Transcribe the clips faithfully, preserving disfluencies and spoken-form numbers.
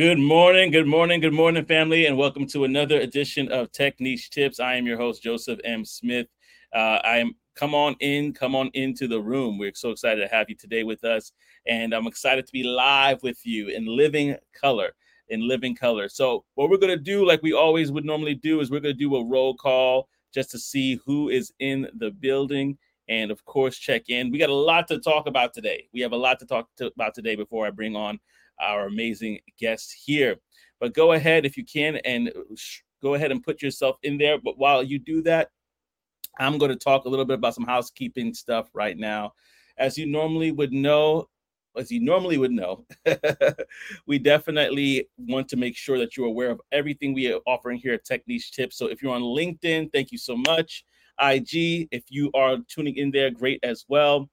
Good morning, good morning, good morning, family, and welcome to another edition of Techniche Tips. I am your host, Joseph M. Smith. Uh, I am come on in, come on into the room. We're so excited to have you today with us, and I'm excited to be live with you in living color, in living color. So what we're going to do, like we always would normally do, is we're going to do a roll call just to see who is in the building and, of course, check in. We got a lot to talk about today. We have a lot to talk to, about today before I bring on our amazing guest here. But go ahead if you can and sh- go ahead and put yourself in there. But while you do that, I'm going to talk a little bit about some housekeeping stuff right now. As you normally would know, as you normally would know, we definitely want to make sure that you're aware of everything we are offering here at Techniche Tips. So if you're on LinkedIn, thank you so much. I G, if you are tuning in there, great as well.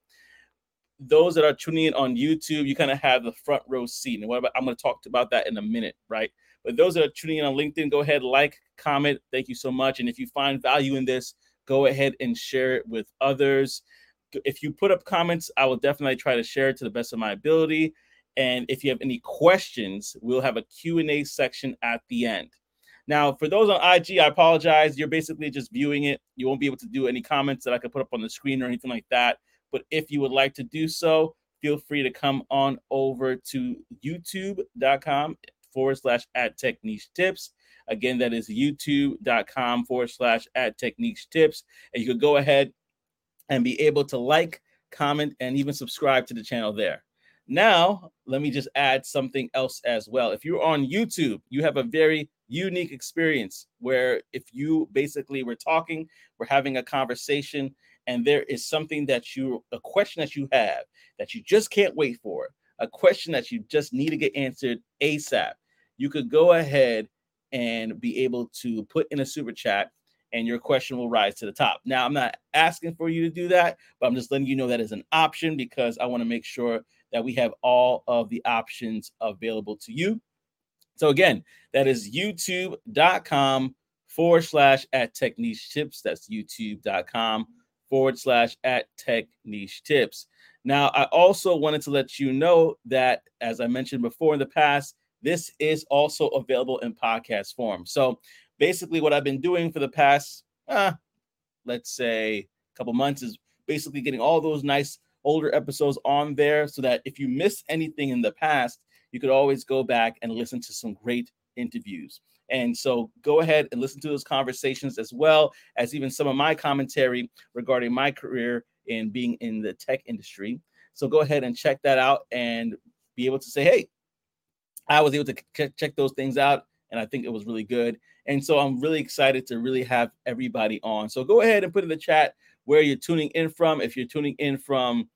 Those that are tuning in on YouTube, you kind of have the front row seat. And what about, I'm going to talk about that in a minute, right? But those that are tuning in on LinkedIn, go ahead, like, comment. Thank you so much. And if you find value in this, go ahead and share it with others. If you put up comments, I will definitely try to share it to the best of my ability. And if you have any questions, we'll have a Q and A section at the end. Now, for those on I G, I apologize. You're basically just viewing it. You won't be able to do any comments that I could put up on the screen or anything like that. But if you would like to do so, feel free to come on over to youtube.com forward slash at Techniche Tips. Again, that is youtube.com forward slash at Techniche Tips. And you could go ahead and be able to like, comment, and even subscribe to the channel there. Now, let me just add something else as well. If you're on YouTube, you have a very unique experience where if you basically we're talking, we're having a conversation, and there is something that you, a question that you have that you just can't wait for, a question that you just need to get answered ASAP, you could go ahead and be able to put in a super chat and your question will rise to the top. Now, I'm not asking for you to do that, but I'm just letting you know that is an option because I want to make sure that we have all of the options available to you. So again, that is youtube.com forward slash at Techniche Tips. That's youtube.com forward slash at Techniche Tips. Now, I also wanted to let you know that, as I mentioned before in the past, this is also available in podcast form. So basically what I've been doing for the past, uh, let's say, a couple months is basically getting all those nice older episodes on there so that if you miss anything in the past, you could always go back and listen to some great interviews. And so go ahead and listen to those conversations as well as even some of my commentary regarding my career in being in the tech industry. So go ahead and check that out and be able to say, hey, I was able to c- check those things out. And I think it was really good. And so I'm really excited to really have everybody on. So go ahead and put in the chat where you're tuning in from. If you're tuning in from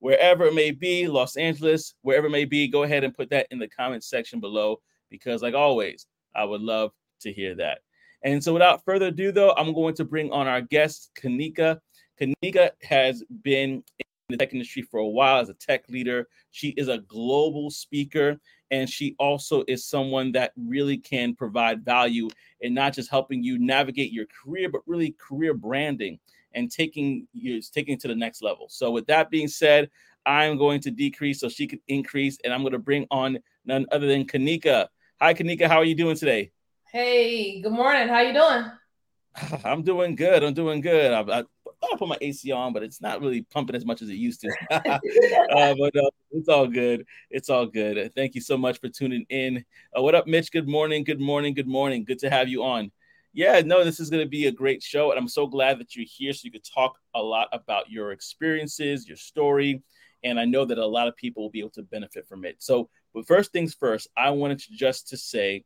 wherever it may be, Los Angeles, wherever it may be, go ahead and put that in the comment section below, because like always, I would love to hear that. And so without further ado, though, I'm going to bring on our guest, Kanika. Kanika has been in the tech industry for a while as a tech leader. She is a global speaker, and she also is someone that really can provide value in not just helping you navigate your career, but really career branding and taking you taking it to the next level. So with that being said, I'm going to decrease so she could increase, and I'm going to bring on none other than Kanika. Hi, Kanika. How are you doing today? Hey, good morning. How you doing? I'm doing good. I'm doing good. I, I thought I put my A C on, but it's not really pumping as much as it used to. uh, but uh, it's all good. It's all good. Thank you so much for tuning in. Uh, what up, Mitch? Good morning. Good morning. Good morning. Good to have you on. Yeah, no, this is going to be a great show, and I'm so glad that you're here so you could talk a lot about your experiences, your story, and I know that a lot of people will be able to benefit from it. So, but first things first, I wanted to just to say,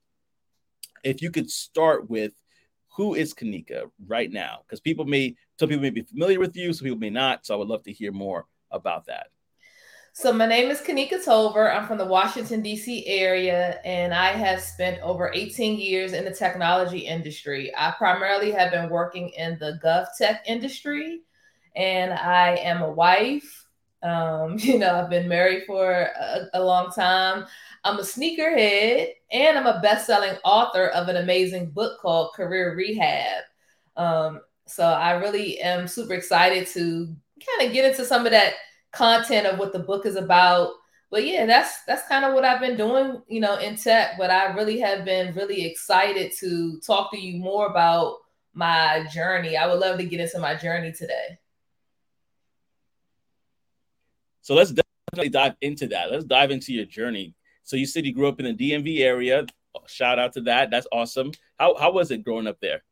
if you could start with who is Kanika right now, because people may, some people may be familiar with you, some people may not. So I would love to hear more about that. So my name is Kanika Tolver. I'm from the Washington, D C area, and I have spent over eighteen years in the technology industry. I primarily have been working in the GovTech industry, and I am a wife. Um, you know, I've been married for a, a long time. I'm a sneakerhead, and I'm a best-selling author of an amazing book called Career Rehab. Um, so I really am super excited to kind of get into some of that content of what the book is about, but yeah, that's that's kind of what I've been doing, you know, in tech. But I really have been really excited to talk to you more about my journey. I would love to get into my journey today. So let's definitely dive into that. Let's dive into your journey. So you said you grew up in the D M V area. Shout out to that. That's awesome. How how was it growing up there?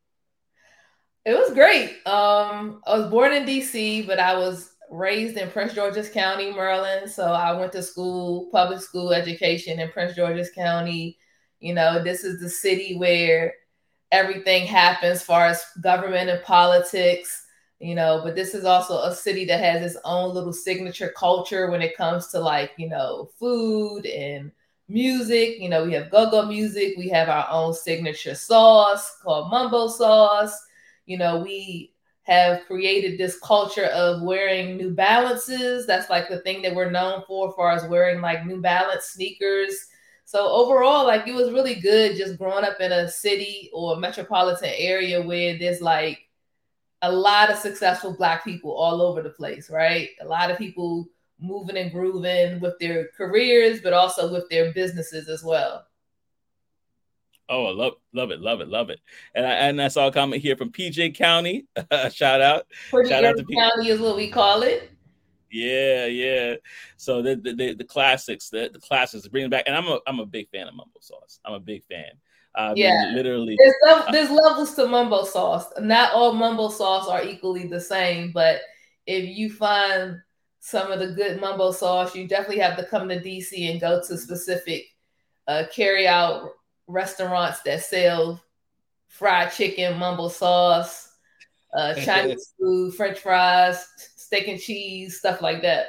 It was great. Um, I was born in D C, but I was raised in Prince George's County, Maryland. So I went to school, public school education in Prince George's County. You know, this is the city where everything happens as far as government and politics, you know, but this is also a city that has its own little signature culture when it comes to, like, you know, food and music. You know, we have go-go music. We have our own signature sauce called Mumbo Sauce. You know, we have created this culture of wearing New Balances. That's like the thing that we're known for, as far as wearing like New Balance sneakers. So overall, like, it was really good just growing up in a city or a metropolitan area where there's like a lot of successful Black people all over the place, right? A lot of people moving and grooving with their careers, but also with their businesses as well. Oh, I love, love it, love it, love it. And I and I saw a comment here from P J County. Shout out. Pretty Shout out to P J County is what we call it. Yeah, yeah. So the the, the, the classics, the, the classics, bringing back. And I'm a I'm a big fan of Mumbo Sauce. I'm a big fan. I yeah, mean, literally. There's, level, there's levels to Mumbo Sauce. Not all Mumbo Sauce are equally the same, but if you find some of the good Mumbo Sauce, you definitely have to come to D C and go to specific uh, carry out restaurants that sell fried chicken, Mumbo Sauce, uh, Chinese food, French fries, steak and cheese, stuff like that.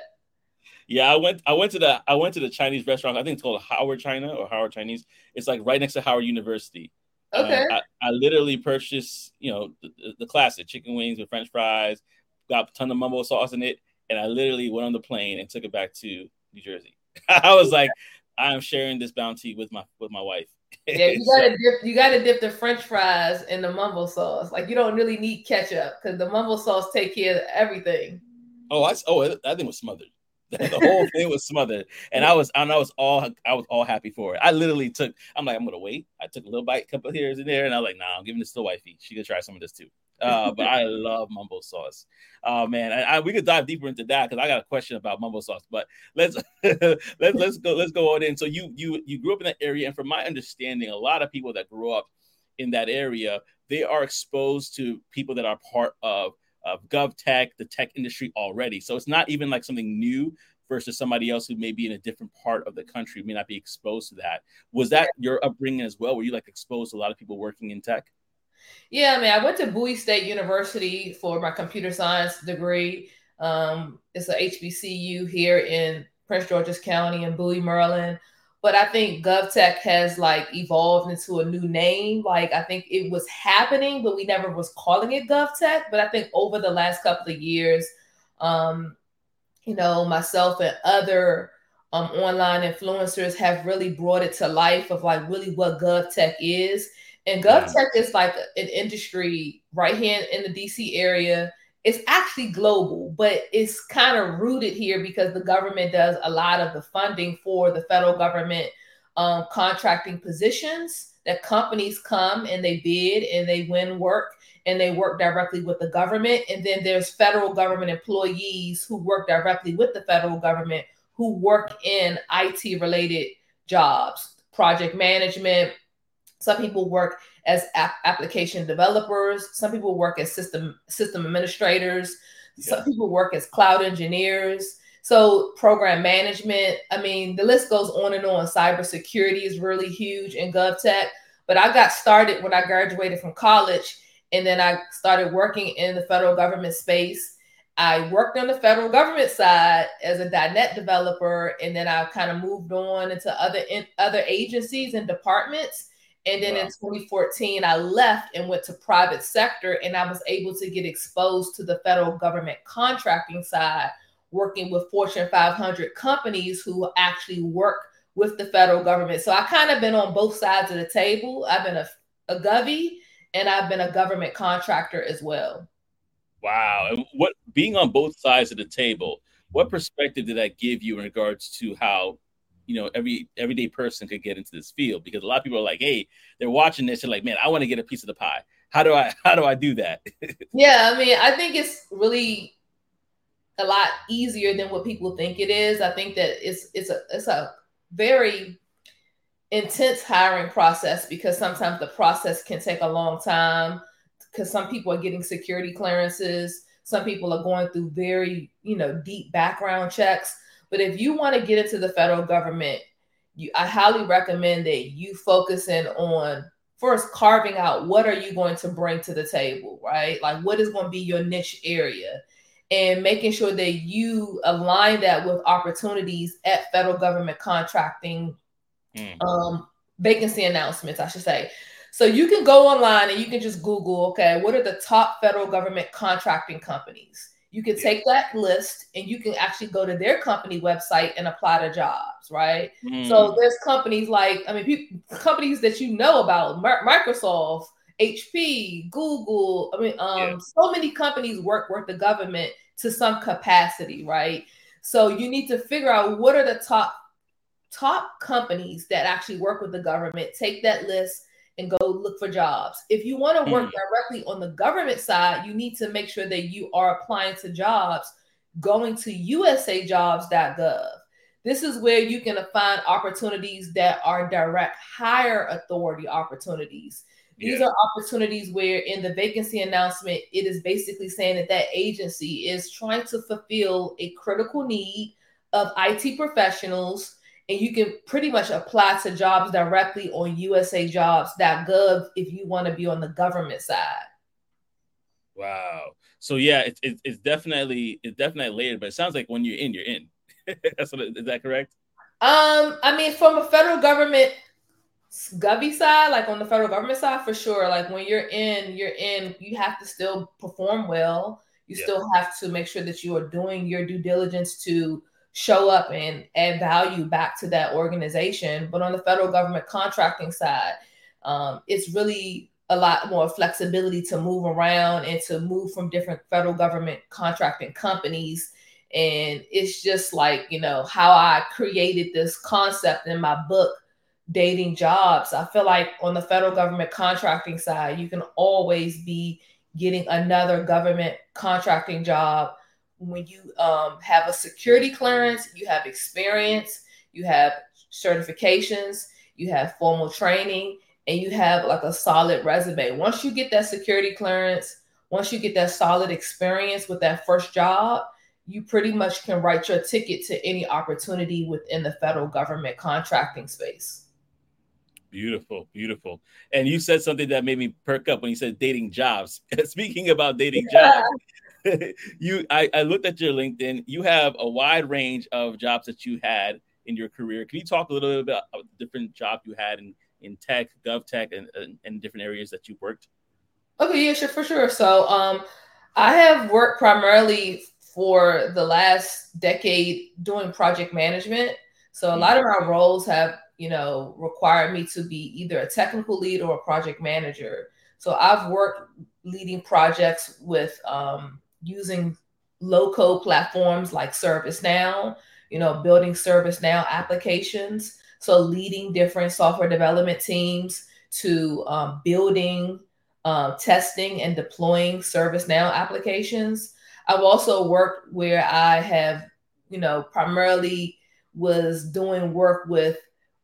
Yeah, I went. I went to the. I went to the Chinese restaurant. I think it's called Howard China or Howard Chinese. It's like right next to Howard University. Okay. Uh, I, I literally purchased, you know, the, the classic chicken wings with French fries. Got a ton of Mumbo Sauce in it, and I literally went on the plane and took it back to New Jersey. I was yeah. like, I'm sharing this bounty with my with my wife. Yeah, you gotta dip, you gotta dip the French fries in the Mumbo Sauce. Like, you don't really need ketchup because the Mumbo Sauce take care of everything. Oh, I oh that thing was smothered. The whole thing was smothered, and I was and I was all I was all happy for it. I literally took. I'm like, I'm gonna wait. I took a little bite, couple of hairs in there, and I was like, nah, I'm giving this to wifey. She could try some of this too. Uh, but I love Mumbo Sauce. Oh man, I, I, we could dive deeper into that because I got a question about Mumbo Sauce. But let's let's let's go let's go on in. So you you you grew up in that area, and from my understanding, a lot of people that grew up in that area, they are exposed to people that are part of of GovTech, the tech industry already. So it's not even like something new versus somebody else who may be in a different part of the country may not be exposed to that. Was that your upbringing as well? Were you like exposed to a lot of people working in tech? Yeah, I mean, I went to Bowie State University for my computer science degree. Um, it's a H B C U here in Prince George's County in Bowie, Maryland. But I think GovTech has like evolved into a new name. Like, I think it was happening, but we never was calling it GovTech. But I think over the last couple of years, um, you know, myself and other um, online influencers have really brought it to life of like really what GovTech is. And GovTech is like an industry right here in the D C area. It's actually global, but it's kind of rooted here because the government does a lot of the funding for the federal government um, contracting positions that companies come and they bid and they win work and they work directly with the government. And then there's federal government employees who work directly with the federal government who work in I T related jobs, project management. Some people work as app application developers. Some people work as system system administrators. Yeah. Some people work as cloud engineers. So program management. I mean, the list goes on and on. Cybersecurity is really huge in GovTech. But I got started when I graduated from college, and then I started working in the federal government space. I worked on the federal government side as a .dot net developer, and then I kind of moved on into other in, other agencies and departments. And then wow. in twenty fourteen, I left and went to private sector, and I was able to get exposed to the federal government contracting side, working with Fortune five hundred companies who actually work with the federal government. So I kind of been on both sides of the table. I've been a, a govie, and I've been a government contractor as well. Wow. And what being on both sides of the table, what perspective did that give you in regards to how you know, every everyday person could get into this field, because a lot of people are like, hey, they're watching this and like, man, I want to get a piece of the pie. How do I, how do I do that? Yeah. I mean, I think it's really a lot easier than what people think it is. I think that it's, it's a, it's a very intense hiring process, because sometimes the process can take a long time, because some people are getting security clearances. Some people are going through very, you know, deep background checks. But if you want to get into the federal government, you, I highly recommend that you focus in on first carving out what are you going to bring to the table, right? Like, what is going to be your niche area, and making sure that you align that with opportunities at federal government contracting, mm. um, vacancy announcements, I should say. So you can go online and you can just Google, okay, what are the top federal government contracting companies? You can take that list and you can actually go to their company website and apply to jobs, right? Mm. So there's companies like, I mean, people, companies that you know about, Microsoft, H P, Google. I mean, um, yeah. so many companies work with the government to some capacity, right? So you need to figure out what are the top top companies that actually work with the government. Take that list and go look for jobs. If you want to work directly on the government side, you need to make sure that you are applying to jobs, going to U S A jobs dot gov. This is where you can find opportunities that are direct hire authority opportunities. These yeah. are opportunities where in the vacancy announcement, it is basically saying that that agency is trying to fulfill a critical need of I T professionals. And you can pretty much apply to jobs directly on U S A jobs dot gov if you want to be on the government side. Wow. So yeah, it, it, it's definitely it's definitely layered, but it sounds like when you're in, you're in. That's what, is that correct? Um, I mean, from a federal government govy side, like on the federal government side, for sure. Like when you're in, you're in. You have to still perform well. You yeah. still have to make sure that you are doing your due diligence to show up and add value back to that organization. But on the federal government contracting side, um, it's really a lot more flexibility to move around and to move from different federal government contracting companies. And it's just like, you know, how I created this concept in my book, Dating Jobs. I feel like on the federal government contracting side, you can always be getting another government contracting job. When you um, have a security clearance, you have experience, you have certifications, you have formal training, and you have like a solid resume. Once you get that security clearance, once you get that solid experience with that first job, you pretty much can write your ticket to any opportunity within the federal government contracting space. Beautiful, beautiful. And you said something that made me perk up when you said dating jobs. Speaking about dating yeah. jobs, you I, I looked at your LinkedIn. You have a wide range of jobs that you had in your career. Can you talk a little bit about the different jobs you had in, in tech, GovTech, and, and, and different areas that you worked? Okay, yeah, sure, for sure. So um, I have worked primarily for the last decade doing project management. So a lot of my roles have, you know, required me to be either a technical lead or a project manager. So I've worked leading projects with um, using low-code platforms like ServiceNow, you know, building ServiceNow applications. So leading different software development teams to um, building, um, testing, and deploying ServiceNow applications. I've also worked where I have, you know, primarily was doing work with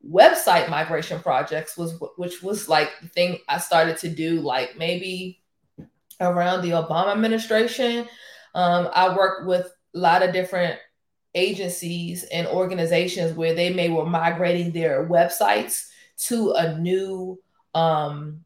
website migration projects, was which was like the thing I started to do like maybe around the Obama administration. Um, I worked with a lot of different agencies and organizations where they may were migrating their websites to a new um,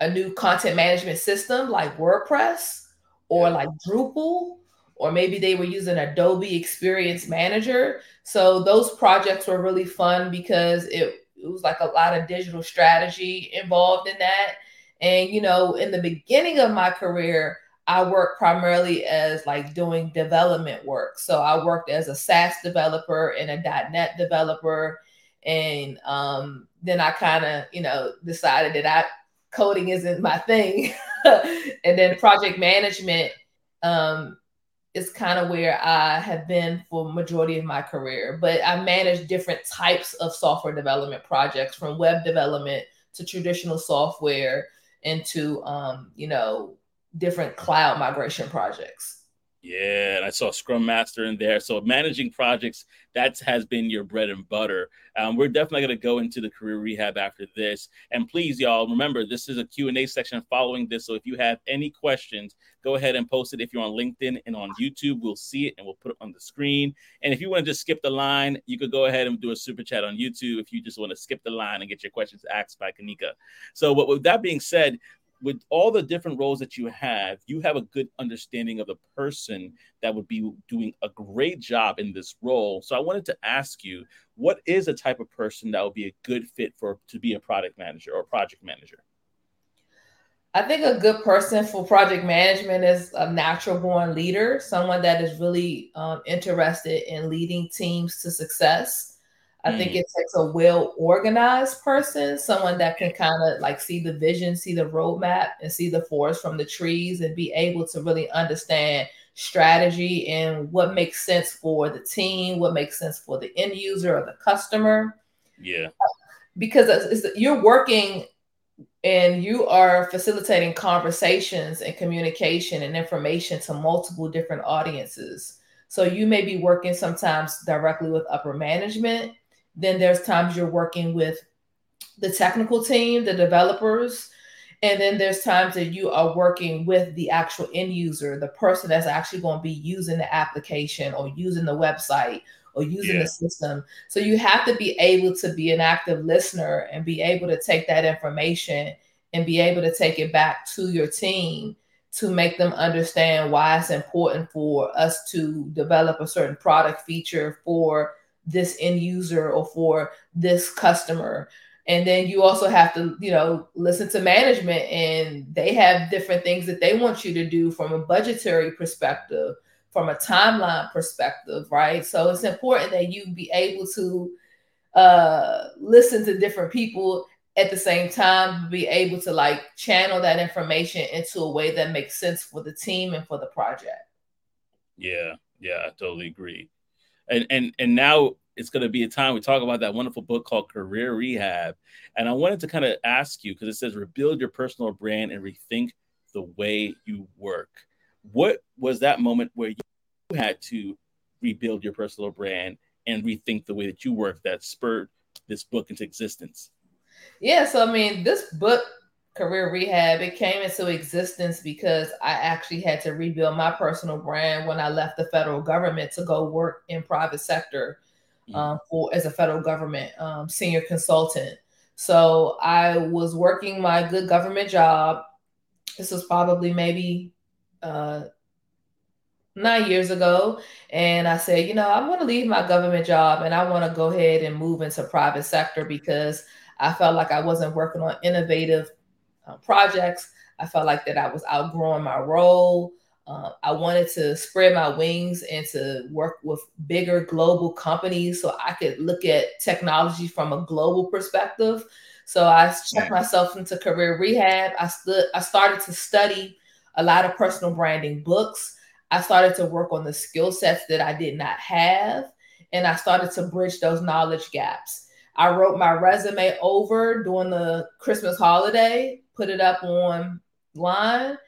a new content management system like WordPress or like Drupal, or maybe they were using Adobe Experience Manager. So those projects were really fun because it, it was like a lot of digital strategy involved in that. And, you know, in the beginning of my career, I worked primarily as like doing development work. So I worked as a SaaS developer and a .NET developer. And um, then I kind of, you know, decided that I, coding isn't my thing. And then project management, um, is kind of where I have been for majority of my career. But I manage different types of software development projects, from web development to traditional software, into um, you know, different cloud migration projects. Yeah, and I saw Scrum Master in there. So managing projects, that has been your bread and butter. Um, we're definitely going to go into the career rehab after this. And please, y'all, remember, this is a Q and A section following this. So if you have any questions, go ahead and post it. If you're on LinkedIn and on YouTube, we'll see it and we'll put it on the screen. And if you want to just skip the line, you could go ahead and do a super chat on YouTube if you just want to skip the line and get your questions asked by Kanika. So what, with that being said, with all the different roles that you have, you have a good understanding of the person that would be doing a great job in this role. So I wanted to ask you, what is a type of person that would be a good fit for to be a product manager or project manager? I think a good person for project management is a natural born leader, someone that is really um, interested in leading teams to success. I think it takes a well-organized person, someone that can kind of like see the vision, see the roadmap, and see the forest from the trees, and be able to really understand strategy and what makes sense for the team, what makes sense for the end user or the customer. Yeah. Because it's, it's, you're working and you are facilitating conversations and communication and information to multiple different audiences. So you may be working sometimes directly with upper management. Then there's times you're working with the technical team, the developers, and then there's times that you are working with the actual end user, the person that's actually going to be using the application or using the website or using yeah. the system. So you have to be able to be an active listener and be able to take that information and be able to take it back to your team to make them understand why it's important for us to develop a certain product feature for this end user or for this customer. And then you also have to, you know, listen to management, and they have different things that they want you to do from a budgetary perspective, from a timeline perspective, right? So it's important that you be able to uh, listen to different people at the same time, be able to like channel that information into a way that makes sense for the team and for the project. Yeah. Yeah, I totally agree. And and and now it's going to be a time we talk about that wonderful book called Career Rehab. And I wanted to kind of ask you, because it says rebuild your personal brand and rethink the way you work. What was that moment where you had to rebuild your personal brand and rethink the way that you work that spurred this book into existence? Yeah. So, I mean, this book, Career Rehab, it came into existence because I actually had to rebuild my personal brand when I left the federal government to go work in private sector um, for as a federal government um, senior consultant. So I was working my good government job. This was probably maybe uh, nine years ago. And I said, you know, I want to leave my government job and I want to go ahead and move into private sector because I felt like I wasn't working on innovative uh, projects. I felt like that I was outgrowing my role. Uh, I wanted to spread my wings and to work with bigger global companies so I could look at technology from a global perspective. So I checked myself into Career Rehab. I stood, I started to study a lot of personal branding books. I started to work on the skill sets that I did not have. And I started to bridge those knowledge gaps. I wrote my resume over during the Christmas holiday, put it up online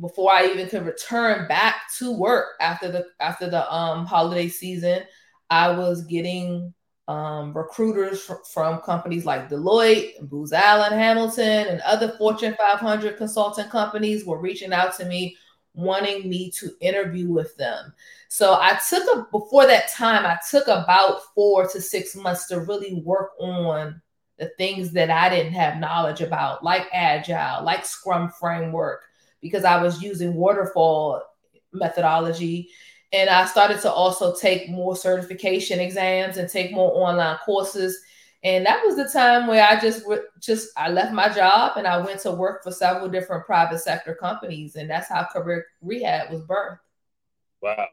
before I even could return back to work after the after the um, holiday season. I was getting um, recruiters fr- from companies like Deloitte, and Booz Allen Hamilton, and other Fortune five hundred consulting companies were reaching out to me, wanting me to interview with them. So I took a, before that time, I took about four to six months to really work on the things that I didn't have knowledge about, like Agile, like Scrum framework, because I was using waterfall methodology. And I started to also take more certification exams and take more online courses. And that was the time where I just, just I left my job and I went to work for several different private sector companies. And that's how Career Rehab was birthed. Wow.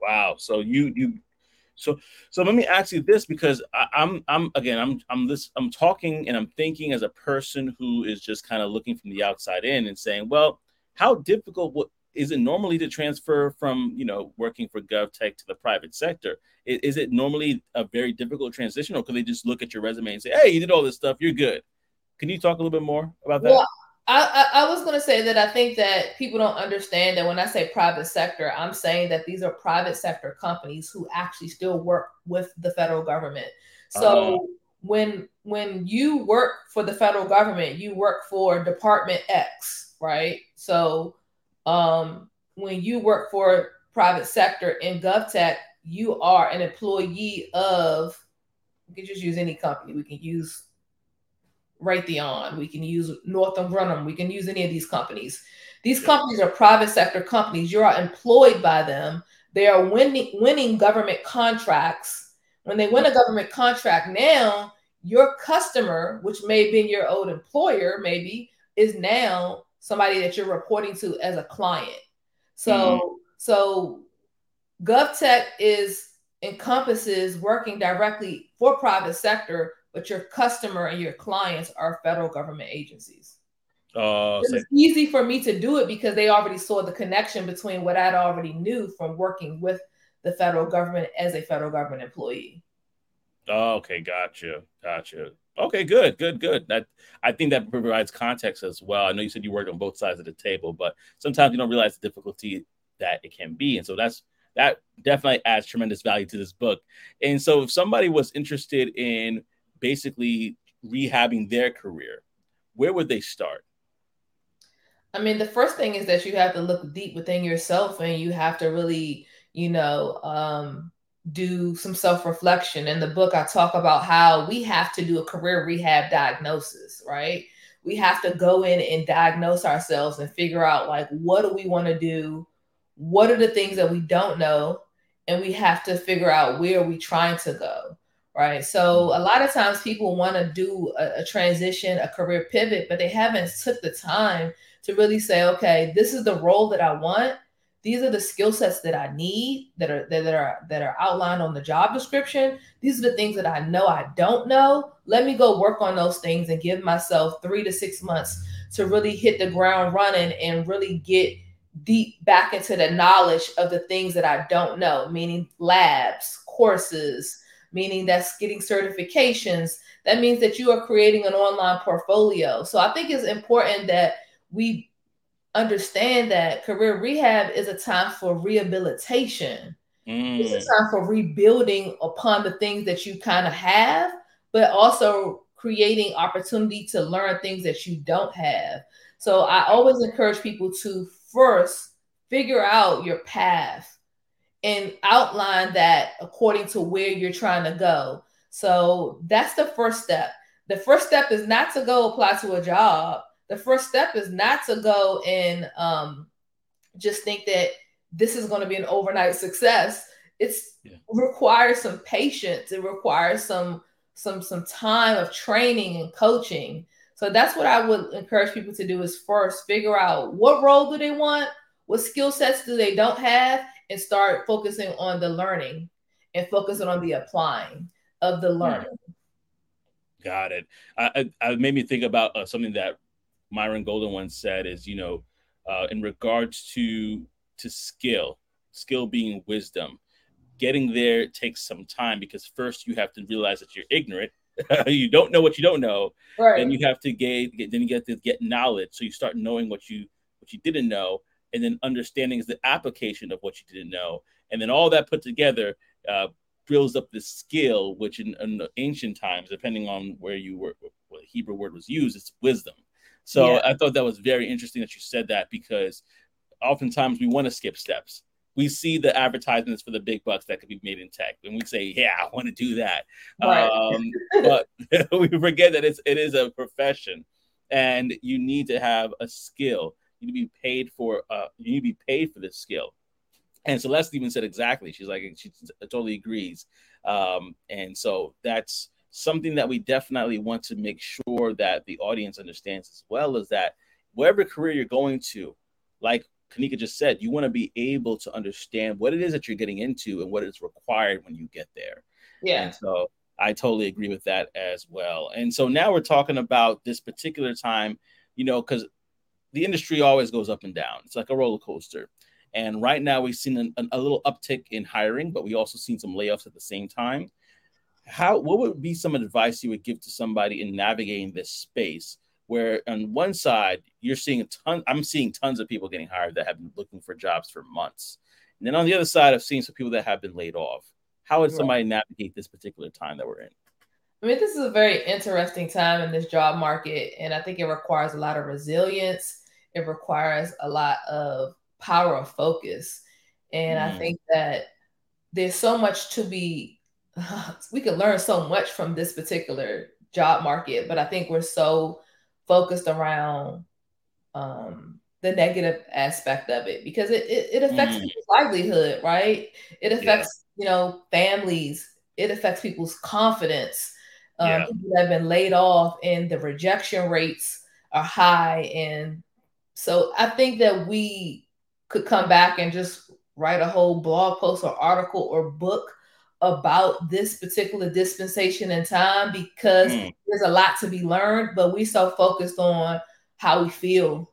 Wow. So you, you, so, so let me ask you this, because I, I'm, I'm, again, I'm, I'm this, I'm talking and I'm thinking as a person who is just kind of looking from the outside in and saying, well, how difficult is it normally to transfer from, you know, working for GovTech to the private sector? Is, is it normally a very difficult transition, or can they just look at your resume and say, hey, you did all this stuff, you're good? Can you talk a little bit more about that? Well, I, I, I was going to say that I think that people don't understand that when I say private sector, I'm saying that these are private sector companies who actually still work with the federal government. So uh-huh. when when you work for the federal government, you work for Department X, right? So um, when you work for private sector in GovTech, you are an employee of, we can just use any company. We can use Raytheon, we can use Northrop Grumman, we can use any of these companies. These companies are private sector companies. You are employed by them. They are winning, winning government contracts. When they win a government contract, now your customer, which may have been your old employer, maybe, is now somebody that you're reporting to as a client. So, mm-hmm. so GovTech is encompasses working directly for private sector, but your customer and your clients are federal government agencies. Uh, so it's easy for me to do it because they already saw the connection between what I'd already knew from working with the federal government as a federal government employee. Oh, okay. Gotcha. Gotcha. Okay, good, good, good. That, I think that provides context as well. I know you said you worked on both sides of the table, but sometimes you don't realize the difficulty that it can be. And so that's that definitely adds tremendous value to this book. And so if somebody was interested in basically rehabbing their career, where would they start? I mean, the first thing is that you have to look deep within yourself, and you have to really, you know, um, do some self-reflection. In the book, I talk about how we have to do a career rehab diagnosis, right? We have to go in and diagnose ourselves and figure out, like, what do we want to do? What are the things that we don't know? And we have to figure out where we're trying to go. Right. So a lot of times people want to do a, a transition, a career pivot, but they haven't took the time to really say, OK, this is the role that I want. These are the skill sets that I need that are that are that are outlined on the job description. These are the things that I know I don't know. Let me go work on those things and give myself three to six months to really hit the ground running and really get deep back into the knowledge of the things that I don't know, meaning labs, courses, meaning that's getting certifications. That means that you are creating an online portfolio. So I think it's important that we understand that career rehab is a time for rehabilitation. Mm. It's a time for rebuilding upon the things that you kind of have, but also creating opportunity to learn things that you don't have. So I always encourage people to first figure out your path and outline that according to where you're trying to go. So that's the first step. The first step is not to go apply to a job. The first step is not to go and um, just think that this is going to be an overnight success. It's yeah. requires some patience. It requires some, some, some time of training and coaching. So that's what I would encourage people to do is first figure out what role do they want? What skill sets do they don't have? And start focusing on the learning and focusing on the applying of the learning. Got it. I, I, I made me think about uh, something that Myron Golden once said is, you know, uh, in regards to to skill, skill being wisdom, getting there takes some time because first you have to realize that you're ignorant. You don't know what you don't know. Right. Then you have to get, get then you get to get knowledge. So you start knowing what you what you didn't know. And then understanding is the application of what you didn't know. And then all that put together uh, builds up this skill, which in, in the ancient times, depending on where you were, what the Hebrew word was used, it's wisdom. So yeah. I thought that was very interesting that you said that because oftentimes we want to skip steps. We see the advertisements for the big bucks that could be made in tech. And we say, yeah, I want to do that. Right. Um, but we forget that it's, it is a profession and you need to have a skill. You need to be paid for. Uh, you need to be paid for this skill. And Celeste even said exactly. She's like, she totally agrees. Um, and so that's something that we definitely want to make sure that the audience understands as well is that whatever career you're going to, like Kanika just said, you want to be able to understand what it is that you're getting into and what is required when you get there. Yeah. And so I totally agree with that as well. And so now we're talking about this particular time, you know, because the industry always goes up and down. It's like a roller coaster. And right now we've seen an, an, a little uptick in hiring, but we also seen some layoffs at the same time. How, what would be some advice you would give to somebody in navigating this space where on one side you're seeing a ton, I'm seeing tons of people getting hired that have been looking for jobs for months. And then on the other side, I've seen some people that have been laid off. How would somebody navigate this particular time that we're in? I mean, this is a very interesting time in this job market, and I think it requires a lot of resilience. It requires a lot of power of focus. And mm. I think that there's so much to be, we can learn so much from this particular job market, but I think we're so focused around um, the negative aspect of it because it it, it affects mm. people's livelihood, right? It affects, yeah. you know, families. It affects people's confidence. Um, yeah. People that have been laid off and the rejection rates are high. And so I think that we could come back and just write a whole blog post or article or book about this particular dispensation and time because mm. there's a lot to be learned, but we're so focused on how we feel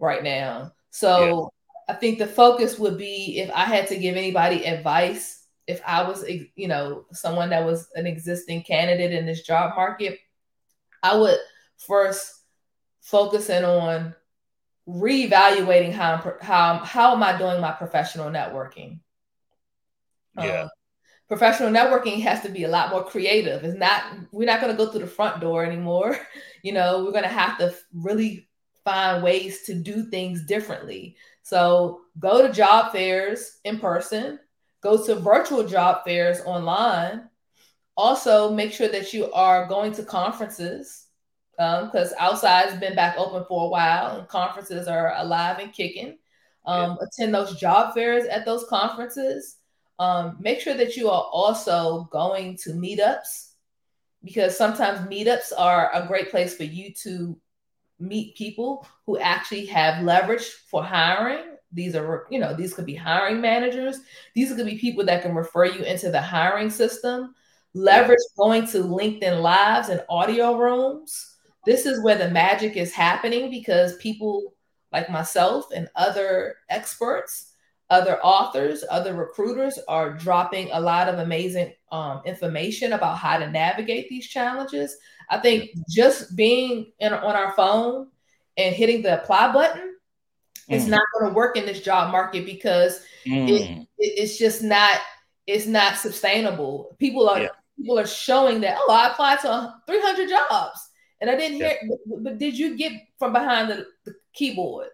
right now. So yeah. I think the focus would be, if I had to give anybody advice, if I was, you know, someone that was an existing candidate in this job market, I would first focus in on reevaluating how, how, how am I doing my professional networking? Yeah. Um, Professional networking has to be a lot more creative. It's not, we're not going to go through the front door anymore. You know, we're going to have to really find ways to do things differently. So go to job fairs in person, go to virtual job fairs online. Also make sure that you are going to conferences because um, outside has been back open for a while and conferences are alive and kicking. Um, yeah. Attend those job fairs at those conferences. Um, make sure that you are also going to meetups because sometimes meetups are a great place for you to meet people who actually have leverage for hiring. These are, you know, these could be hiring managers. These could be people that can refer you into the hiring system. Leverage going to LinkedIn Lives and audio rooms. This is where the magic is happening because people like myself and other experts, other authors, other recruiters are dropping a lot of amazing um, information about how to navigate these challenges. I think just being in, on our phone and hitting the apply button mm. is not going to work in this job market because mm. it, it, it's just not, it's not sustainable. People are yeah. people are showing that, oh, I applied to three hundred jobs and I didn't hear, yeah. but, but did you get from behind the, the keyboard?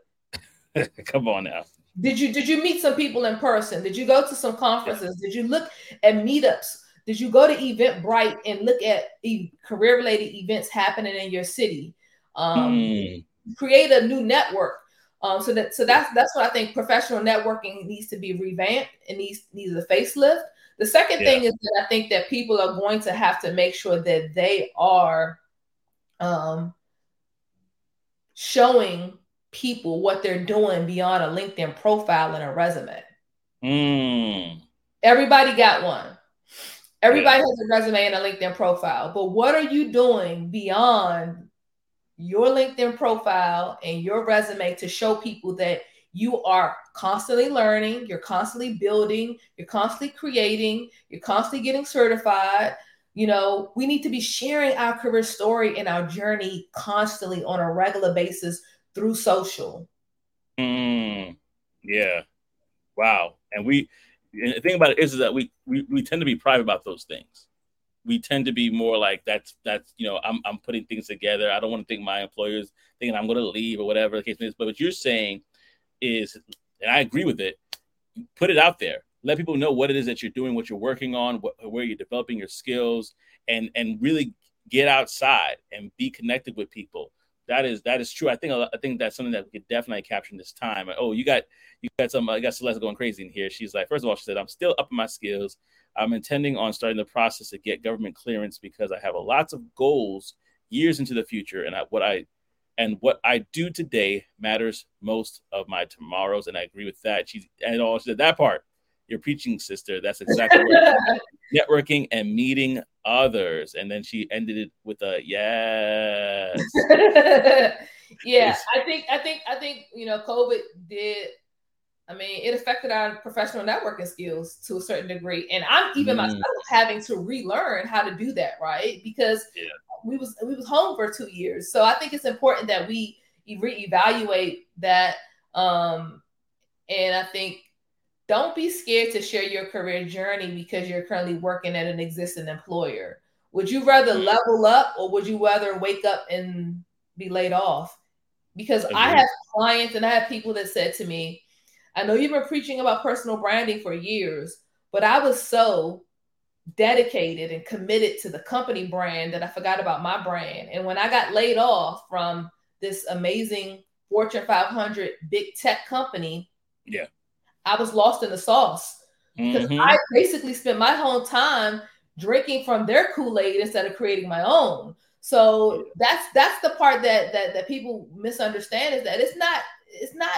Come on now. Did you did you meet some people in person? Did you go to some conferences? Did you look at meetups? Did you go to Eventbrite and look at e- career-related events happening in your city? Um, mm. Create a new network. Um, so that so that's that's what I think professional networking needs to be revamped and needs needs a facelift. The second yeah. thing is that I think that people are going to have to make sure that they are um, showing people what they're doing beyond a LinkedIn profile and a resume. Mm. Everybody got one. Everybody yeah. has a resume and a LinkedIn profile, but what are you doing beyond your LinkedIn profile and your resume to show people that you are constantly learning, you're constantly building, you're constantly creating, you're constantly getting certified? You know, we need to be sharing our career story and our journey constantly on a regular basis through social. Mm, yeah. Wow. And we, and the thing about it is, is that we, we, we tend to be private about those things. We tend to be more like that's, that's, you know, I'm, I'm putting things together. I don't want to think my employer's thinking I'm going to leave or whatever the case is. But what you're saying is, and I agree with it, put it out there. Let people know what it is that you're doing, what you're working on, what, where you're developing your skills, and, and really get outside and be connected with people. That is that is true. I think I think that's something that we could definitely capture in this time. Oh, you got you got some. I got Celeste going crazy in here. She's like, first of all, she said, I'm still upping my skills. I'm intending on starting the process to get government clearance because I have a lots of goals years into the future, and I, what I and what I do today matters most of my tomorrows. And I agree with that. She's and all she said that part. You're preaching, sister. That's exactly what networking and meeting others. And then she ended it with a yes. Yeah, I think, I think, I think, you know, COVID did, I mean, it affected our professional networking skills to a certain degree. And I'm even mm. myself having to relearn how to do that, right? Because yeah. we was, we was home for two years. So I think it's important that we reevaluate that. Um, and I think don't be scared to share your career journey because you're currently working at an existing employer. Would you rather level up or would you rather wake up and be laid off? Because okay. I have clients and I have people that said to me, I know you've been preaching about personal branding for years, but I was so dedicated and committed to the company brand that I forgot about my brand. And when I got laid off from this amazing Fortune five hundred big tech company, yeah, I was lost in the sauce because mm-hmm. I basically spent my whole time drinking from their Kool-Aid instead of creating my own. So that's that's the part that that that people misunderstand is that it's not it's not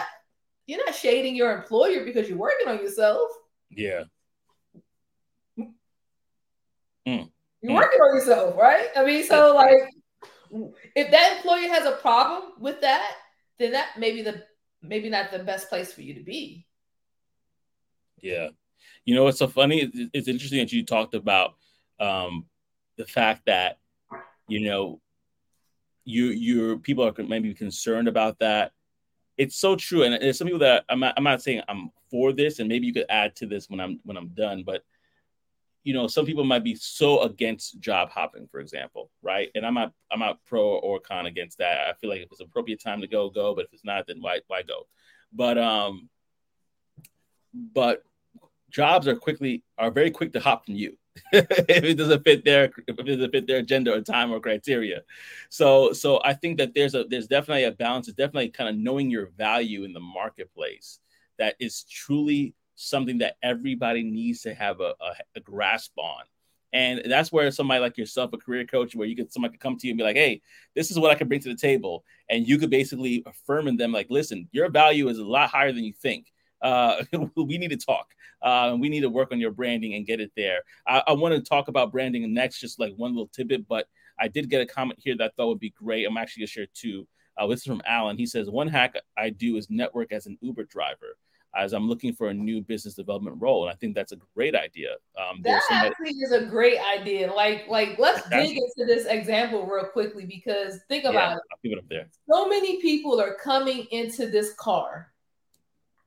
you're not shading your employer because you're working on yourself. Yeah. Mm. You're mm. working on yourself, right? I mean, so like if that employer has a problem with that, then that may be the maybe not the best place for you to be. Yeah. You know, it's so funny. It's interesting that you talked about um, the fact that, you know, you you people are maybe concerned about that. It's so true. And there's some people that I'm not, I'm not saying I'm for this, and maybe you could add to this when I'm when I'm done. But, you know, some people might be so against job hopping, for example. Right. And I'm not I'm not pro or con against that. I feel like if it's appropriate time to go, go. But if it's not, then why, why go? But um, but jobs are quickly are very quick to hop from you. if it doesn't fit their if it doesn't fit their agenda or time or criteria. So so I think that there's a there's definitely a balance. It's definitely kind of knowing your value in the marketplace. That is truly something that everybody needs to have a, a, a grasp on. And that's where somebody like yourself, a career coach, where you could somebody could come to you and be like, hey, this is what I can bring to the table. And you could basically affirm in them like, listen, your value is a lot higher than you think. Uh, we need to talk. Uh, we need to work on your branding and get it there. I, I want to talk about branding next, just like one little tidbit, but I did get a comment here that I thought would be great. I'm actually going to share two. Uh, this is from Alan. He says, one hack I do is network as an Uber driver as I'm looking for a new business development role. And I think that's a great idea. Um, that somebody- actually is a great idea. Like, like let's that's- dig into this example real quickly, because think about yeah, it. I'll keep it up there. So many people are coming into this car.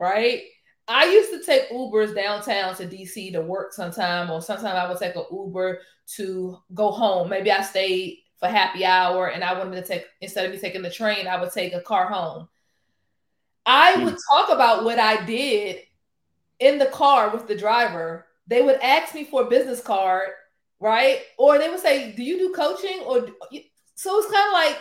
Right. I used to take Ubers downtown to D C to work sometime, or sometimes I would take an Uber to go home. Maybe I stayed for happy hour and I wanted to take, instead of me taking the train, I would take a car home. I mm. would talk about what I did in the car with the driver. They would ask me for a business card, right? Or they would say, do you do coaching? Or so it's kind of like,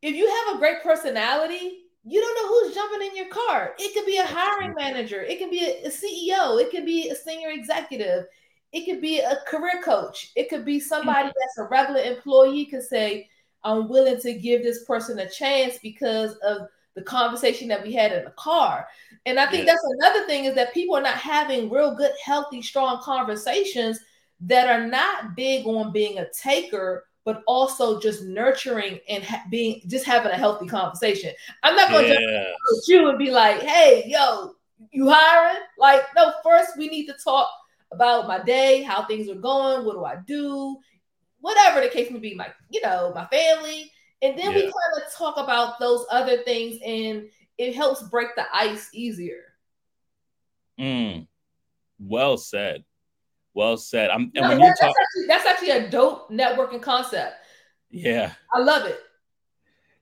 if you have a great personality, you don't know who's jumping in your car. It could be a hiring manager. It could be a C E O. It could be a senior executive. It could be a career coach. It could be somebody that's a regular employee could say, I'm willing to give this person a chance because of the conversation that we had in the car. And I think yes. that's another thing is that people are not having real good, healthy, strong conversations that are not big on being a taker, but also just nurturing and ha- being just having a healthy conversation. I'm not going to yeah. with you and be like, hey, yo, you hiring? Like, no, first we need to talk about my day, how things are going, what do I do, whatever the case may be, my, you know, my family. And then yeah. we kind of talk about those other things, and it helps break the ice easier. Mm. Well said. Well said. I'm, and no, when that, you're talk- that's, actually, that's actually a dope networking concept. Yeah. I love it.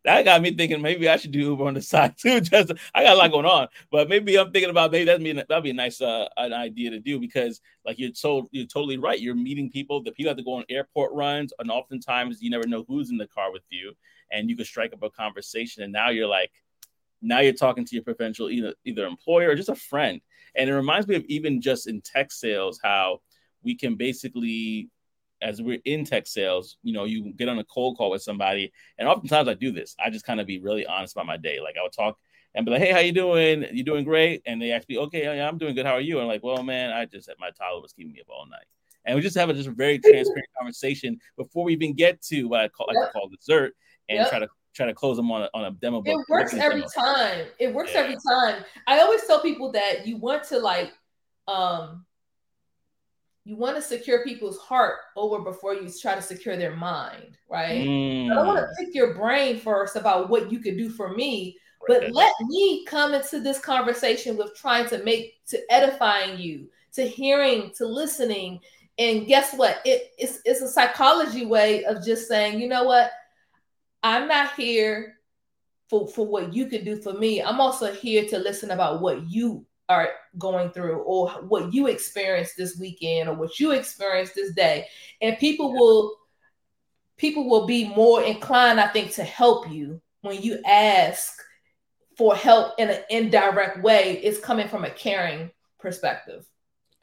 That got me thinking maybe I should do Uber on the side too. Just I got a lot going on, but maybe I'm thinking about maybe that'd be, that'd be a nice uh, an idea to do, because like you're told, you're totally right. You're meeting people that people have to go on airport runs, and oftentimes you never know who's in the car with you, and you can strike up a conversation. And now you're like, now you're talking to your potential either, either employer or just a friend. And it reminds me of even just in tech sales, how we can basically, as we're in tech sales, you know, you get on a cold call with somebody. And oftentimes I do this. I just kind of be really honest about my day. Like I would talk and be like, hey, how you doing? You doing great? And they ask me, okay, yeah, I'm doing good. How are you? And I'm like, well, man, I just had my toddler was keeping me up all night. And we just have a, just a very transparent conversation before we even get to what I call, yep. I call dessert and yep. try to try to close them on a, on a demo book. It works every time. It works yeah. every time. I always tell people that you want to like, um, you want to secure people's heart over before you try to secure their mind, right? Mm. I don't want to pick your brain first about what you could do for me, right. but let me come into this conversation with trying to make, to edifying you, to hearing, to listening. And guess what? It, it's, it's a psychology way of just saying, you know what? I'm not here for, for what you could do for me. I'm also here to listen about what you are going through or what you experienced this weekend or what you experienced this day. And people will people will be more inclined, I think, to help you when you ask for help in an indirect way. It's coming from a caring perspective.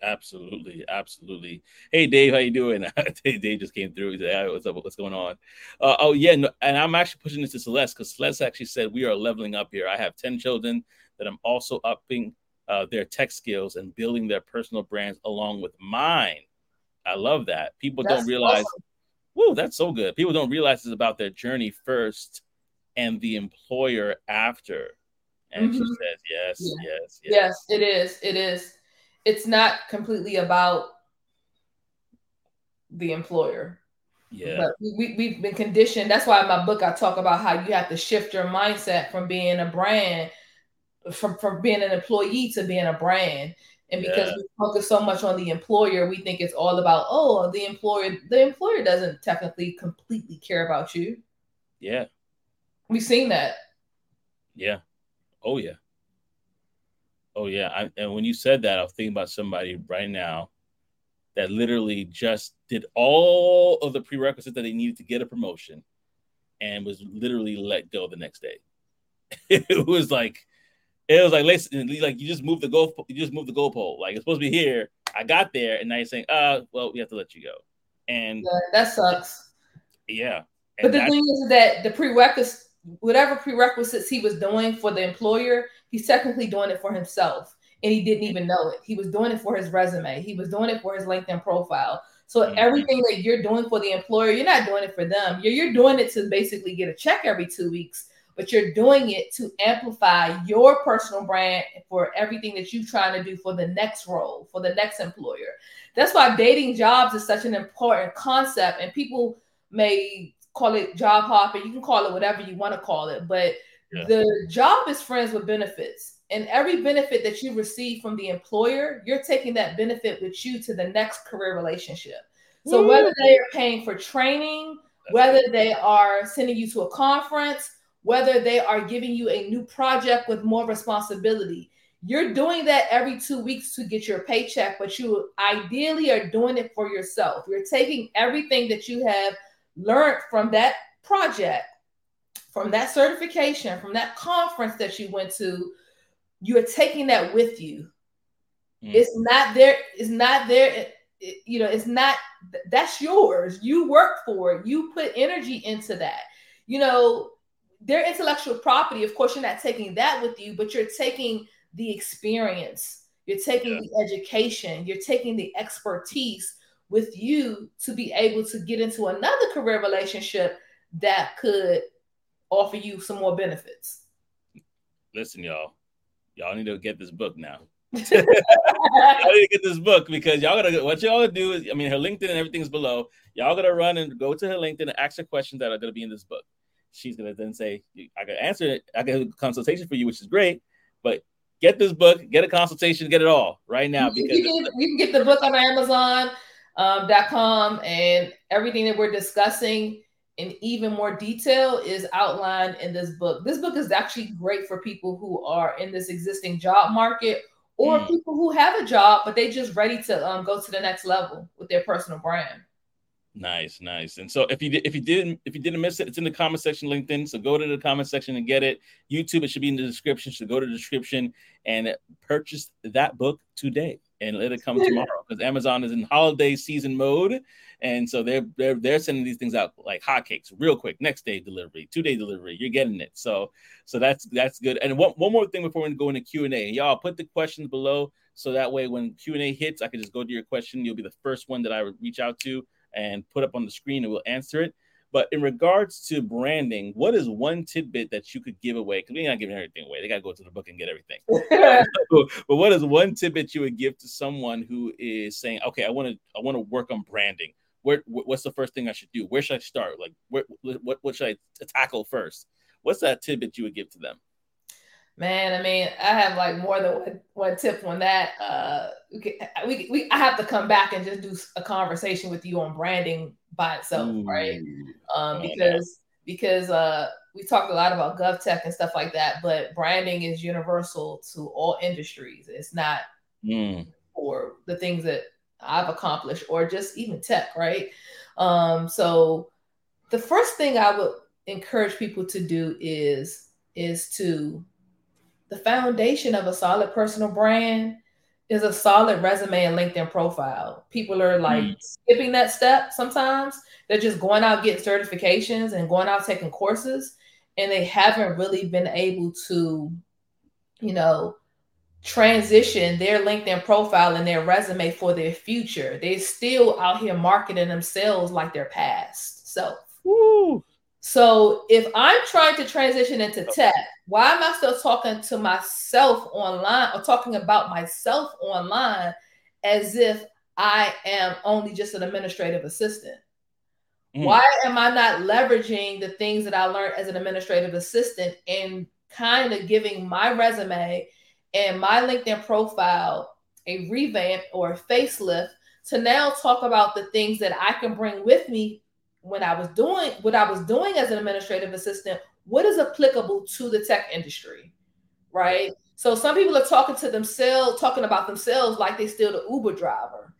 Absolutely. Absolutely. Hey, Dave, how you doing? Dave just came through. He said, hey, what's up? What's going on? Uh, oh, yeah. No, and I'm actually pushing this to Celeste because Celeste actually said we are leveling up here. I have ten children that I'm also upping uh, their tech skills and building their personal brands along with mine. I love that. People that's don't realize. Awesome. Woo, that's so good. People don't realize it's about their journey first and the employer after. And mm-hmm. she says, yes, yeah. yes, yes. Yes, it is. It is. It's not completely about the employer. Yeah. But we, we've been conditioned. That's why in my book, I talk about how you have to shift your mindset from being a brand, from, from being an employee to being a brand. And because yeah. we focus so much on the employer, we think it's all about, oh, the employer, the employer doesn't technically completely care about you. Yeah. We've seen that. Yeah. Oh, yeah. Oh, yeah. I, and when you said that, I was thinking about somebody right now that literally just did all of the prerequisites that they needed to get a promotion and was literally let go the next day. It was like, it was like, listen, like you just moved the goal, you just moved the goalpole. Like it's supposed to be here. I got there. And now you're saying, uh, well, we have to let you go. And yeah, that sucks. Yeah. But the thing is that the prerequisites, whatever prerequisites he was doing for the employer, he's technically doing it for himself. And he didn't even know it. He was doing it for his resume. He was doing it for his LinkedIn profile. So mm-hmm. everything that you're doing for the employer, you're not doing it for them. You're, you're doing it to basically get a check every two weeks, but you're doing it to amplify your personal brand for everything that you're trying to do for the next role, for the next employer. That's why dating jobs is such an important concept. And people may call it job hopping. You can call it whatever you want to call it, but yeah. the job is friends with benefits, and every benefit that you receive from the employer, you're taking that benefit with you to the next career relationship. So Woo! Whether they are paying for training, whether they are sending you to a conference, whether they are giving you a new project with more responsibility, you're doing that every two weeks to get your paycheck, but you ideally are doing it for yourself. You're taking everything that you have learned from that project, from that certification, from that conference that you went to. You are taking that with you. Mm. It's not there. It's not there. It, it, you know, it's not, that's yours. You work for it. You put energy into that. You know, their intellectual property, of course, you're not taking that with you, but you're taking the experience. You're taking yeah. the education. You're taking the expertise with you to be able to get into another career relationship that could offer you some more benefits. Listen, y'all, y'all need to get this book now. Y'all need to get this book because y'all gotta, what y'all gonna do is, I mean, her LinkedIn and everything's below. Y'all gotta run and go to her LinkedIn and ask her questions that are gonna be in this book. She's gonna then say, I can answer it. I can have a consultation for you, which is great, but get this book, get a consultation, get it all right now. Because you can, you can get the book on Amazon. Um, .com and everything that we're discussing in even more detail is outlined in this book. This book is actually great for people who are in this existing job market or mm. people who have a job, but they just ready to um, go to the next level with their personal brand. Nice, nice. And so if you if you didn't if you didn't miss it, it's in the comment section, LinkedIn. So go to the comment section and get it. YouTube, it should be in the description. So go to the description and purchase that book today. And let it come tomorrow because Amazon is in holiday season mode. And so they're, they're they're sending these things out like hotcakes real quick. Next day delivery, two day delivery. You're getting it. So so that's that's good. And one, one more thing before we go into Q and A. Y'all put the questions below so that way when Q and A hits, I can just go to your question. You'll be the first one that I would reach out to and put up on the screen and we'll answer it. But in regards to branding, what is one tidbit that you could give away? Because we're not giving everything away. They got to go to the book and get everything. But what is one tidbit you would give to someone who is saying, okay, I want to I want to work on branding. Where, what's the first thing I should do? Where should I start? Like, where, what what should I tackle first? What's that tidbit you would give to them? Man, I mean, I have like more than one, one tip on that. Uh, we, we, we, I have to come back and just do a conversation with you on branding by itself, Ooh, right? Um, because because uh, we talked a lot about GovTech and stuff like that, but branding is universal to all industries. It's not mm. for the things that I've accomplished or just even tech, right? Um, so the first thing I would encourage people to do is is to the foundation of a solid personal brand is a solid resume and LinkedIn profile. People are like mm. skipping that step sometimes. They're just going out getting certifications and going out taking courses, and they haven't really been able to, you know, transition their LinkedIn profile and their resume for their future. They're still out here marketing themselves like their past self. Woo. So if I'm trying to transition into tech, why am I still talking to myself online or talking about myself online as if I am only just an administrative assistant? Mm. Why am I not leveraging the things that I learned as an administrative assistant and kind of giving my resume and my LinkedIn profile a revamp or a facelift to now talk about the things that I can bring with me when I was doing what I was doing as an administrative assistant, what is applicable to the tech industry, right? So some people are talking to themselves, talking about themselves like they're still the Uber driver.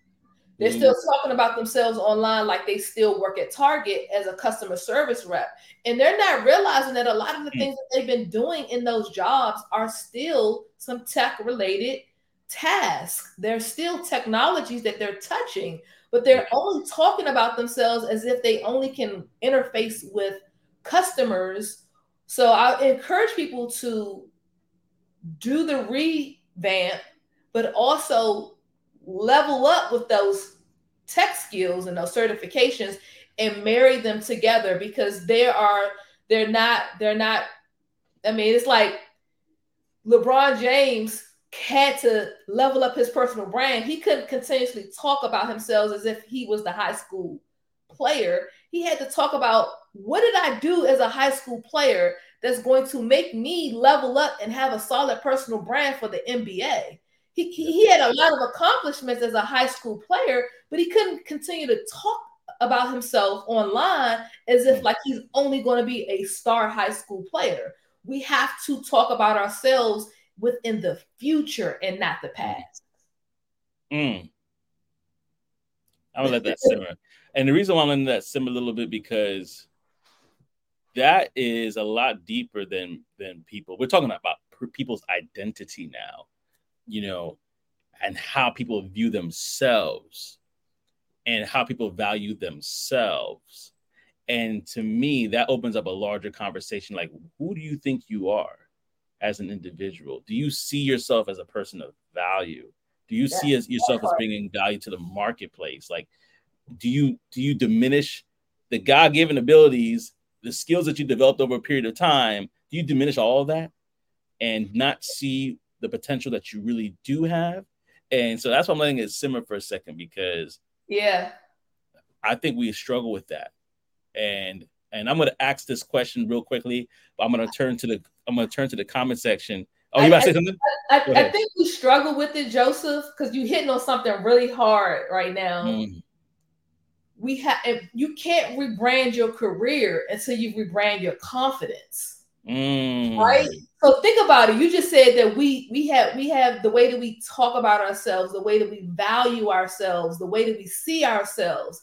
They're mm-hmm. still talking about themselves online like they still work at Target as a customer service rep. And they're not realizing that a lot of the mm-hmm. things that they've been doing in those jobs are still some tech-related tasks. There's still technologies that they're touching, but they're only talking about themselves as if they only can interface with customers. So I encourage people to do the revamp, but also level up with those tech skills and those certifications and marry them together, because they are, they're not, they're not, I mean, it's like LeBron James had to level up his personal brand. He couldn't continuously talk about himself as if he was the high school player. He had to talk about, what did I do as a high school player that's going to make me level up and have a solid personal brand for the N B A? He, he had a lot of accomplishments as a high school player, but he couldn't continue to talk about himself online as if like he's only going to be a star high school player. We have to talk about ourselves within the future and not the past. Mm. I'm gonna let that simmer. And the reason why I'm letting that simmer a little bit, because that is a lot deeper than than people. We're talking about people's identity now, you know, and how people view themselves and how people value themselves. And to me, that opens up a larger conversation. Like, who do you think you are as an individual? Do you see yourself as a person of value? Do you yeah. see as yourself as bringing value to the marketplace? Like, do you do you diminish the God-given abilities, the skills that you developed over a period of time? Do you diminish all of that and not see the potential that you really do have? And so that's why I'm letting it simmer for a second, because yeah, I think we struggle with that. And and I'm going to ask this question real quickly, but I'm going to turn to the I'm going to turn to the comment section. Oh, you about I, to say something? I, I, I think we struggle with it, Joseph, because you're hitting on something really hard right now. Mm. We have you can't rebrand your career until you rebrand your confidence, mm. right? So think about it. You just said that we we have we have the way that we talk about ourselves, the way that we value ourselves, the way that we see ourselves.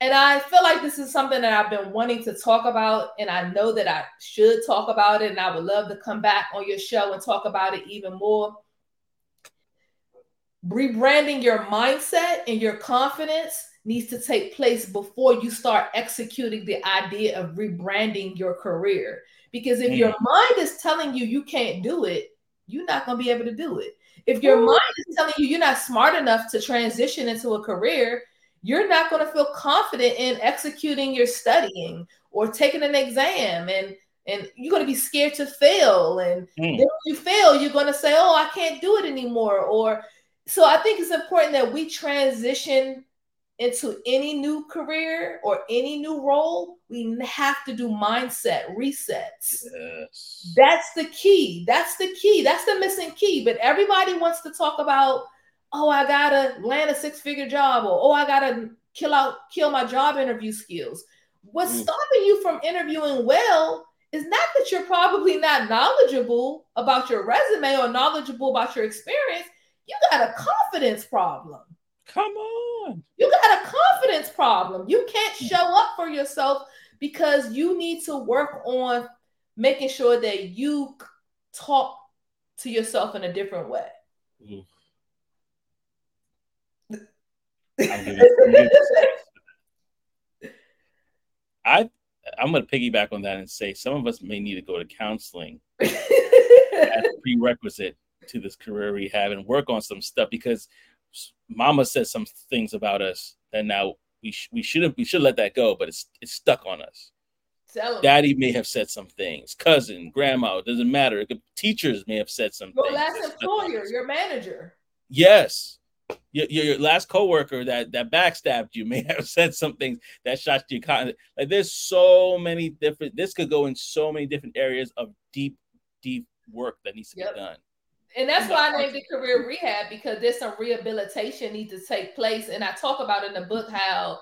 And I feel like this is something that I've been wanting to talk about, and I know that I should talk about it, and I would love to come back on your show and talk about it even more. Rebranding your mindset and your confidence needs to take place before you start executing the idea of rebranding your career. Because if mm. your mind is telling you you can't do it, you're not going to be able to do it. If your Ooh. mind is telling you you're not smart enough to transition into a career, you're not going to feel confident in executing your studying or taking an exam, and and you're going to be scared to fail. And mm. then when you fail, you're going to say, oh, I can't do it anymore. Or so I think it's important that we transition into any new career or any new role. We have to do mindset resets. Yes. That's the key. That's the key. That's the missing key. But everybody wants to talk about, oh, I got to land a six-figure job, or, oh, I got to kill out, kill my job interview skills. What's mm. stopping you from interviewing well is not that you're probably not knowledgeable about your resume or knowledgeable about your experience. You got a confidence problem. Come on. You got a confidence problem. You can't show up for yourself because you need to work on making sure that you talk to yourself in a different way. Mm. I'm gonna, I'm gonna I, I'm going to piggyback on that and say some of us may need to go to counseling as a prerequisite to this career we have and work on some stuff, because Mama says some things about us that now we sh- we should have we should let that go, but it's it's stuck on us. Tell Daddy him. May have said some things. Cousin, grandma, it doesn't matter. It could, teachers may have said some your things. Your last employer, your manager. Yes. Your, your, your last coworker that, that backstabbed you may have said some things that shot you. Like, there's so many different, this could go in so many different areas of deep, deep work that needs to yep. be done. And that's why I named it career rehab, because there's some rehabilitation needs to take place. And I talk about in the book how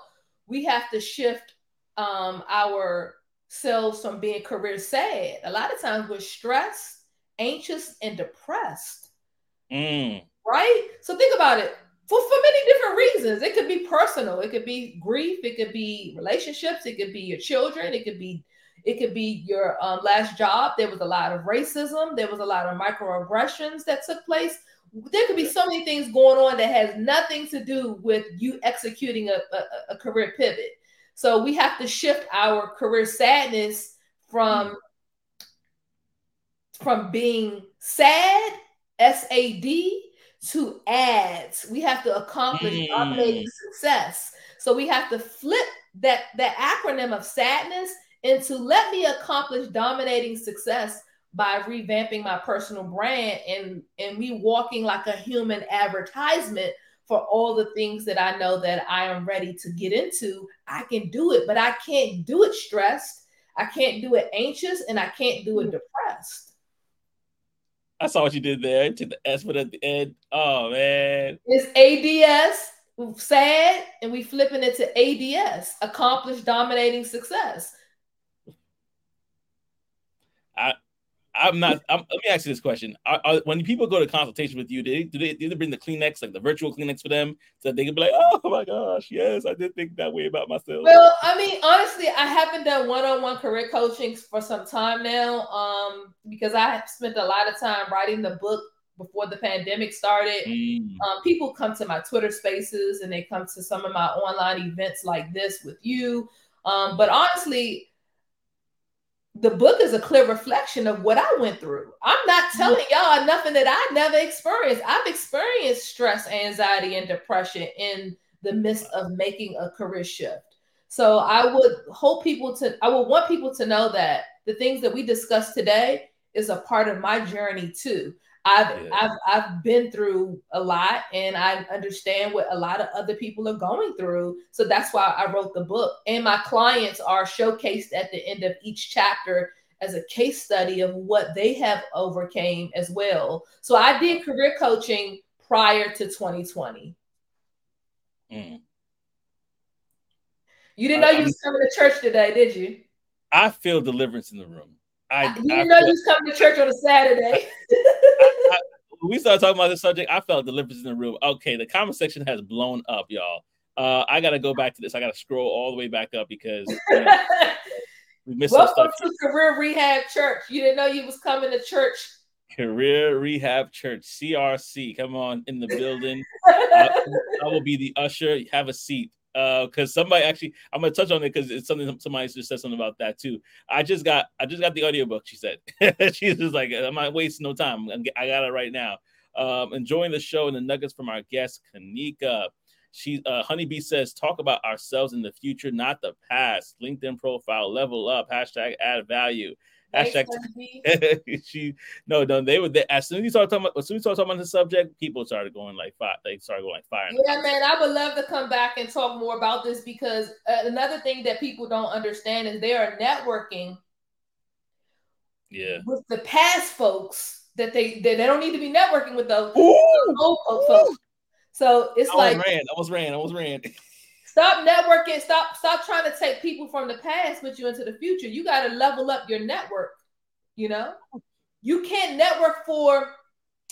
we have to shift um, ourselves from being career sad. A lot of times we're stressed, anxious, and depressed. Mm. Right? So think about it. For, for many different reasons. It could be personal. It could be grief. It could be relationships. It could be your children. It could be It could be your um, last job. There was a lot of racism. There was a lot of microaggressions that took place. There could be so many things going on that has nothing to do with you executing a, a, a career pivot. So we have to shift our career sadness from, from being sad, S A D, to ads. We have to accomplish automated mm. success. So we have to flip that, that acronym of sadness and to let me accomplish dominating success by revamping my personal brand and, and me walking like a human advertisement for all the things that I know that I am ready to get into. I can do it, but I can't do it stressed. I can't do it anxious, and I can't do it depressed. I saw what you did there to the S, but at the end, oh, man. It's A D S, sad, and we flipping it to A D S, accomplish dominating success. I, I'm not. I'm, let me ask you this question: are, are, when people go to consultation with you, do they, do they do they bring the Kleenex, like the virtual Kleenex, for them, so that they can be like, "Oh my gosh, yes, I did think that way about myself." Well, I mean, honestly, I haven't done one-on-one career coaching for some time now, um, because I have spent a lot of time writing the book before the pandemic started. Mm. Um, people come to my Twitter Spaces, and they come to some of my online events like this with you. Um, but honestly, the book is a clear reflection of what I went through. I'm not telling y'all nothing that I never experienced. I've experienced stress, anxiety, and depression in the midst of making a career shift. So I would hope people to, I would want people to know that the things that we discussed today is a part of my journey too. I've, yeah. I've, I've been through a lot, and I understand what a lot of other people are going through. So that's why I wrote the book, and my clients are showcased at the end of each chapter as a case study of what they have overcame as well. So I did career coaching prior to twenty twenty. Mm. You didn't I, know you was coming to church today, did you? I feel deliverance in the room. I, you didn't I know feel, you was coming to church on a Saturday. I, I, we started talking about this subject. I felt deliverance in the room. Okay, the comment section has blown up, y'all. Uh, I got to go back to this. I got to scroll all the way back up because you know, we missed some stuff. Welcome to Career Rehab Church. You didn't know you was coming to church. Career Rehab Church, C R C. Come on in the building. uh, I will be the usher. Have a seat. Because uh, somebody actually, I'm gonna touch on it because it's something somebody just said something about that too. I just got, I just got the audiobook. She said, she's just like, I'm not wasting no time. I got it right now. Um, enjoying the show and the nuggets from our guest Kanika. She uh, Honeybee says, talk about ourselves in the future, not the past. LinkedIn profile, level up, hashtag add value. Hashtag she no no they were they, as soon as you started talking about as soon as you started talking about the subject, people started going like fire. They started going like fire. Yeah, man, I would love to come back and talk more about this, because uh, another thing that people don't understand is they are networking. Yeah. With the past folks that they that they don't need to be networking with those Ooh. old Ooh. folks. So it's I like almost ran, I was ran, I was ran. Stop networking. Stop stop trying to take people from the past with you into the future. You got to level up your network, you know? You can't network for,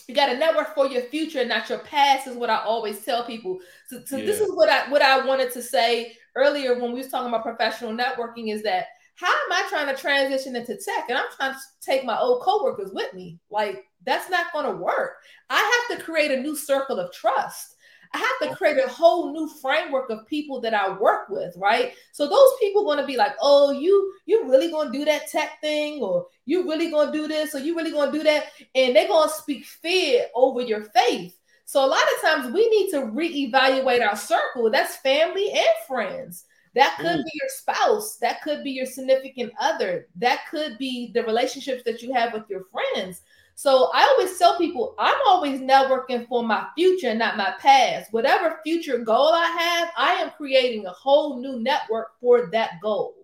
you got to network for your future, not your past, is what I always tell people. So, so yeah. this is what I what I wanted to say earlier when we was talking about professional networking, is that how am I trying to transition into tech? And I'm trying to take my old coworkers with me. Like, that's not going to work. I have to create a new circle of trust. I have to create a whole new framework of people that I work with, right? So those people going to be like, oh, you you really going to do that tech thing? Or you really going to do this? Or you really going to do that? And they're going to speak fear over your faith. So a lot of times we need to reevaluate our circle. That's family and friends. That could be your spouse. That could be your significant other. That could be the relationships that you have with your friends. So I always tell people, I'm always networking for my future, not my past. Whatever future goal I have, I am creating a whole new network for that goal.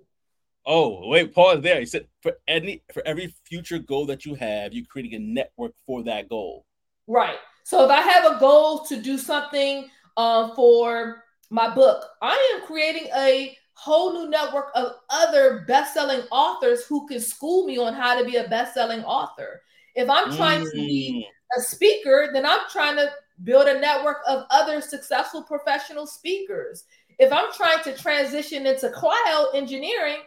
Oh, wait, pause there. He said for any for every future goal that you have, you're creating a network for that goal. Right. So if I have a goal to do something uh, for my book, I am creating a whole new network of other best-selling authors who can school me on how to be a best-selling author. If I'm trying mm. to be a speaker, then I'm trying to build a network of other successful professional speakers. If I'm trying to transition into cloud engineering,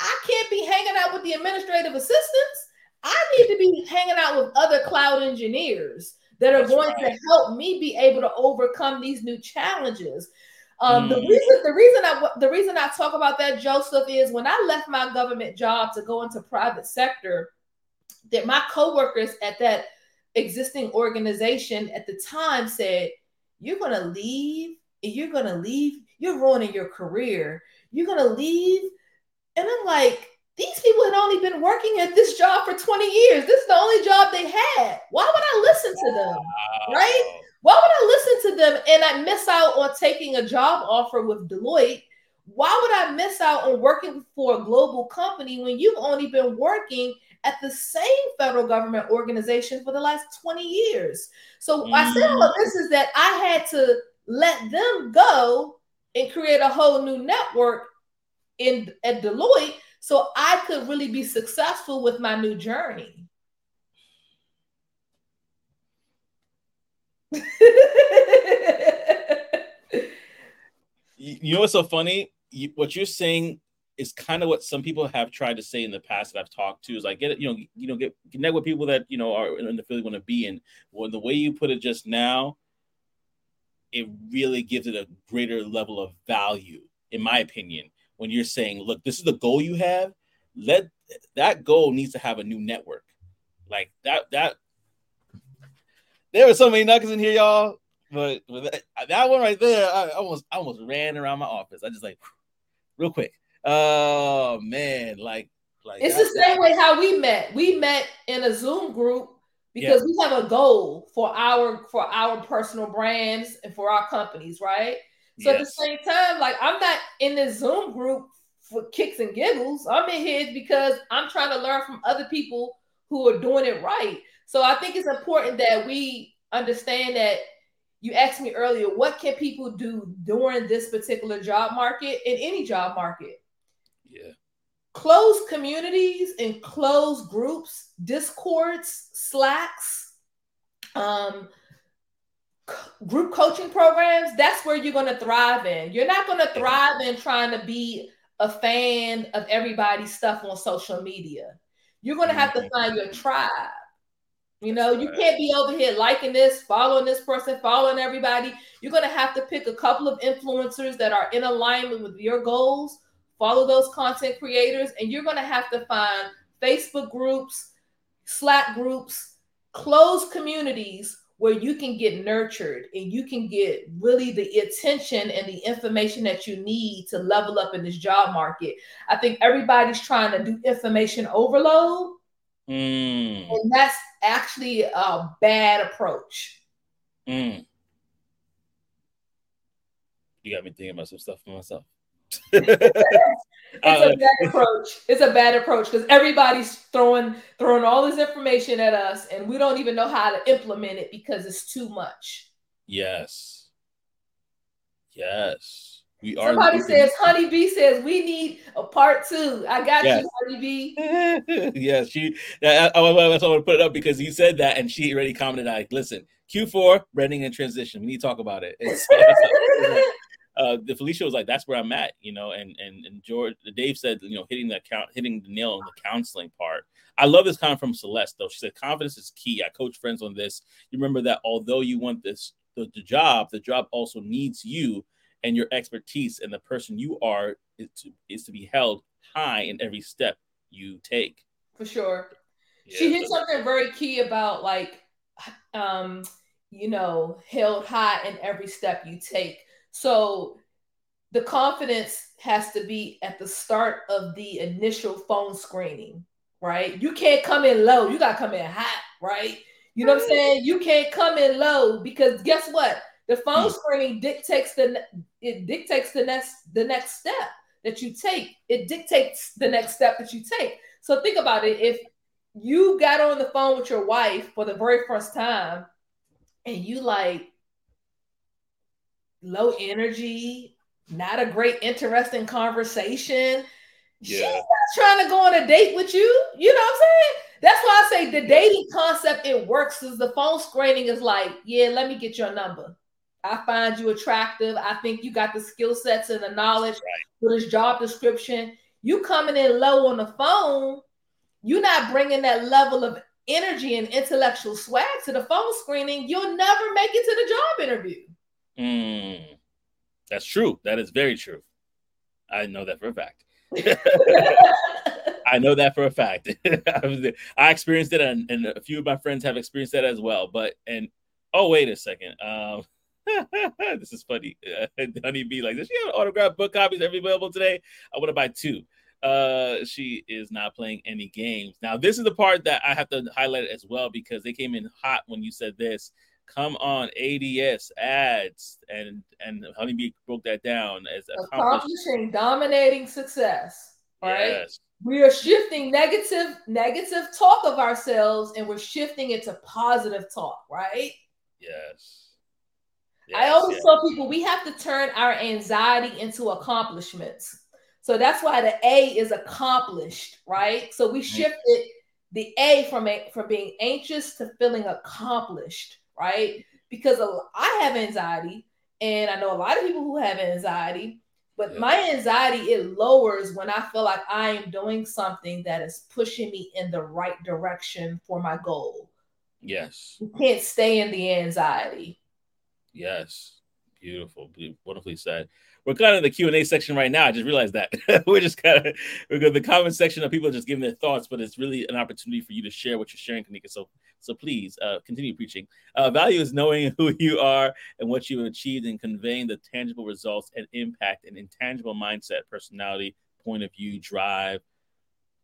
I can't be hanging out with the administrative assistants. I need to be hanging out with other cloud engineers that are That's going right. to help me be able to overcome these new challenges. Um, mm. The reason, the reason I, the reason I talk about that, Joseph, is when I left my government job to go into private sector, that my coworkers at that existing organization at the time said, you're going to leave, and you're going to leave, you're ruining your career. You're going to leave. And I'm like, these people had only been working at this job for twenty years. This is the only job they had. Why would I listen to them, right? Why would I listen to them and I miss out on taking a job offer with Deloitte? Why would I miss out on working for a global company when you've only been working at the same federal government organization for the last twenty years. So mm. I said all of this is that I had to let them go and create a whole new network in at Deloitte so I could really be successful with my new journey. You know what's so funny? You, what you're saying is kind of what some people have tried to say in the past that I've talked to, is like, get it, you know, you know, get connect with people that, you know, are in the field you want to be in. Well, the way you put it just now, it really gives it a greater level of value, in my opinion, when you're saying, look, this is the goal you have. Let that goal needs to have a new network like that, that there were so many nuggets in here, y'all, but with that, that one right there, I almost, I almost ran around my office. I just like real quick. Oh man, like, like it's the same way how we met. We met in a Zoom group because yeah. we have a goal for our for our personal brands and for our companies, right? So yes. at the same time, like I'm not in this Zoom group for kicks and giggles. I'm in here because I'm trying to learn from other people who are doing it right. So I think it's important that we understand that. You asked me earlier, what can people do during this particular job market, in any job market? Yeah. Closed communities and closed groups, Discords, Slacks, um, c- group coaching programs, that's where you're going to thrive in. You're not going to thrive in trying to be a fan of everybody's stuff on social media. You're going to have to find your tribe. You know, you can't be over here liking this, following this person, following everybody. You're going to have to pick a couple of influencers that are in alignment with your goals. Follow those content creators, and you're going to have to find Facebook groups, Slack groups, closed communities where you can get nurtured and you can get really the attention and the information that you need to level up in this job market. I think everybody's trying to do information overload. Mm. And that's actually a bad approach. Mm. You got me thinking about some stuff for myself. it's uh, a bad approach. It's a bad approach because everybody's throwing throwing all this information at us, and we don't even know how to implement it because it's too much. Yes. Yes. We are. Somebody says, Honey Bee says, we need a part two. I got yes. you, Honey Bee. yes, she. I, I, I, that's why I want to put it up because he said that, and she already commented. Like, listen, Q four branding and transition. We need to talk about it. It's, it's Uh, the Felicia was like, that's where I'm at, you know, and, and, and George, Dave said, you know, hitting the count, hitting the nail on the counseling part. I love this comment from Celeste though. She said, confidence is key. I coach friends on this. You remember that although you want this, the, the job, the job also needs you and your expertise and the person you are is to, is to be held high in every step you take. For sure. Yeah, she hit so- something very key about like, um, you know, held high in every step you take. So the confidence has to be at the start of the initial phone screening, right? You can't come in low. You got to come in hot, right? You know what I'm saying? You can't come in low because guess what? The phone screening dictates the it dictates the next the next step that you take. It dictates the next step that you take. So think about it. If you got on the phone with your wife for the very first time and you like, low energy, not a great, interesting conversation. Yeah. She's not trying to go on a date with you. You know what I'm saying? That's why I say the dating concept, it works is the phone screening is like, yeah, let me get your number. I find you attractive. I think you got the skill sets and the knowledge for this job description. You coming in low on the phone. You're not bringing that level of energy and intellectual swag to the phone screening. You'll never make it to the job interview. Mm, that's true. That is very true. I know that for a fact. I know that for a fact. I, was there. I experienced it, and, and a few of my friends have experienced that as well. But and oh, wait a second. Um, this is funny. Uh, Honey Bee like, does she have autographed book copies available today? I want to buy two. Uh, she is not playing any games. Now, this is the part that I have to highlight as well because they came in hot when you said this. Come on, A D S ads, and and Honeybee broke that down as accomplishing dominating success. Right, yes. We are shifting negative negative talk of ourselves, and we're shifting it to positive talk. Right? Yes. yes I always yes. tell people we have to turn our anxiety into accomplishments. So that's why the A is accomplished. Right? So we shifted mm-hmm. the A from a, from being anxious to feeling accomplished. Right? Because I have anxiety and I know a lot of people who have anxiety, but yeah. my anxiety, it lowers when I feel like I am doing something that is pushing me in the right direction for my goal. Yes. You can't stay in the anxiety. Yes. Beautiful. Beautiful. Wonderfully said. We're kind of in the Q and A section right now. I just realized that. we're just kind of, we're going to the comment section of people just giving their thoughts, but it's really an opportunity for you to share what you're sharing, Kanika. So so please uh, continue preaching. Uh, value is knowing who you are and what you've achieved and conveying the tangible results and impact and intangible mindset, personality, point of view, drive.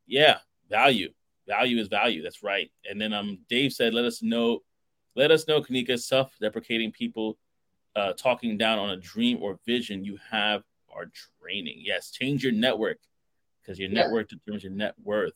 Yeah, value. Value is value. That's right. And then um, Dave said, let us know, let us know, Kanika, self-deprecating people Uh, talking down on a dream or vision you have are draining. Yes, change your network because your yeah. network determines your net worth.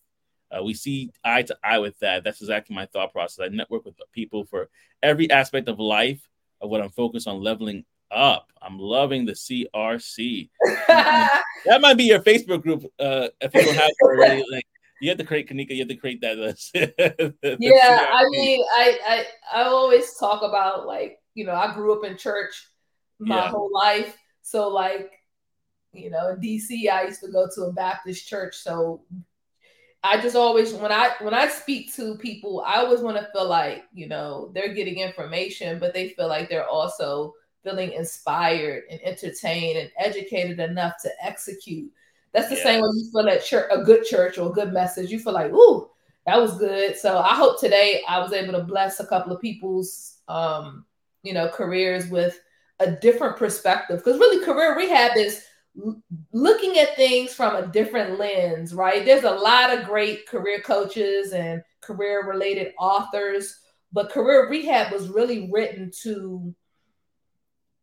Uh, we see eye to eye with that. That's exactly my thought process. I network with people for every aspect of life of what I'm focused on leveling up. I'm loving the C R C. That might be your Facebook group uh, if you don't have it already. Like, you have to create, Kanika, you have to create that list. the, the yeah, C R C. I mean, I, I, I always talk about like, you know, I grew up in church my yeah. whole life. So like, you know, in D C, I used to go to a Baptist church. So I just always, when I, when I speak to people, I always want to feel like, you know, they're getting information, but they feel like they're also feeling inspired and entertained and educated enough to execute. That's the yeah. same when you feel at church, a good church or a good message, you feel like, ooh, that was good. So I hope today I was able to bless a couple of people's, um, you know, careers with a different perspective, because really career rehab is looking at things from a different lens, right? There's a lot of great career coaches and career related authors, but career rehab was really written to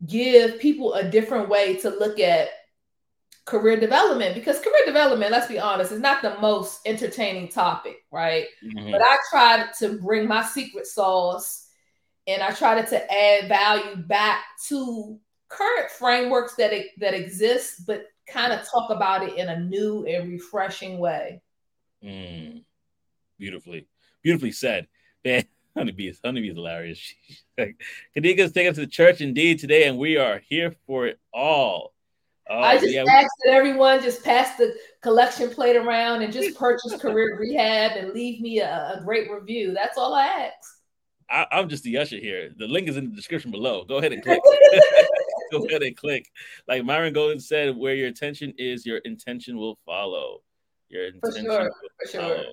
give people a different way to look at career development, because career development, let's be honest, is not the most entertaining topic, right? Mm-hmm. But I tried to bring my secret sauce and I tried to add value back to current frameworks that it, that exist, but kind of talk about it in a new and refreshing way. Mm. Beautifully, beautifully said. Man, Honeybee is, Honeybee is hilarious. She's like, Kanika's taking us to the church indeed today, and we are here for it all. Uh, I just yeah, asked we- that everyone just pass the collection plate around and just purchase Career Rehab and leave me a, a great review. That's all I ask. I, I'm just the usher here. The link is in the description below. Go ahead and click. Go ahead and click. Like Myron Golden said, where your attention is, your intention will follow. Your intention for sure, will for follow. Sure,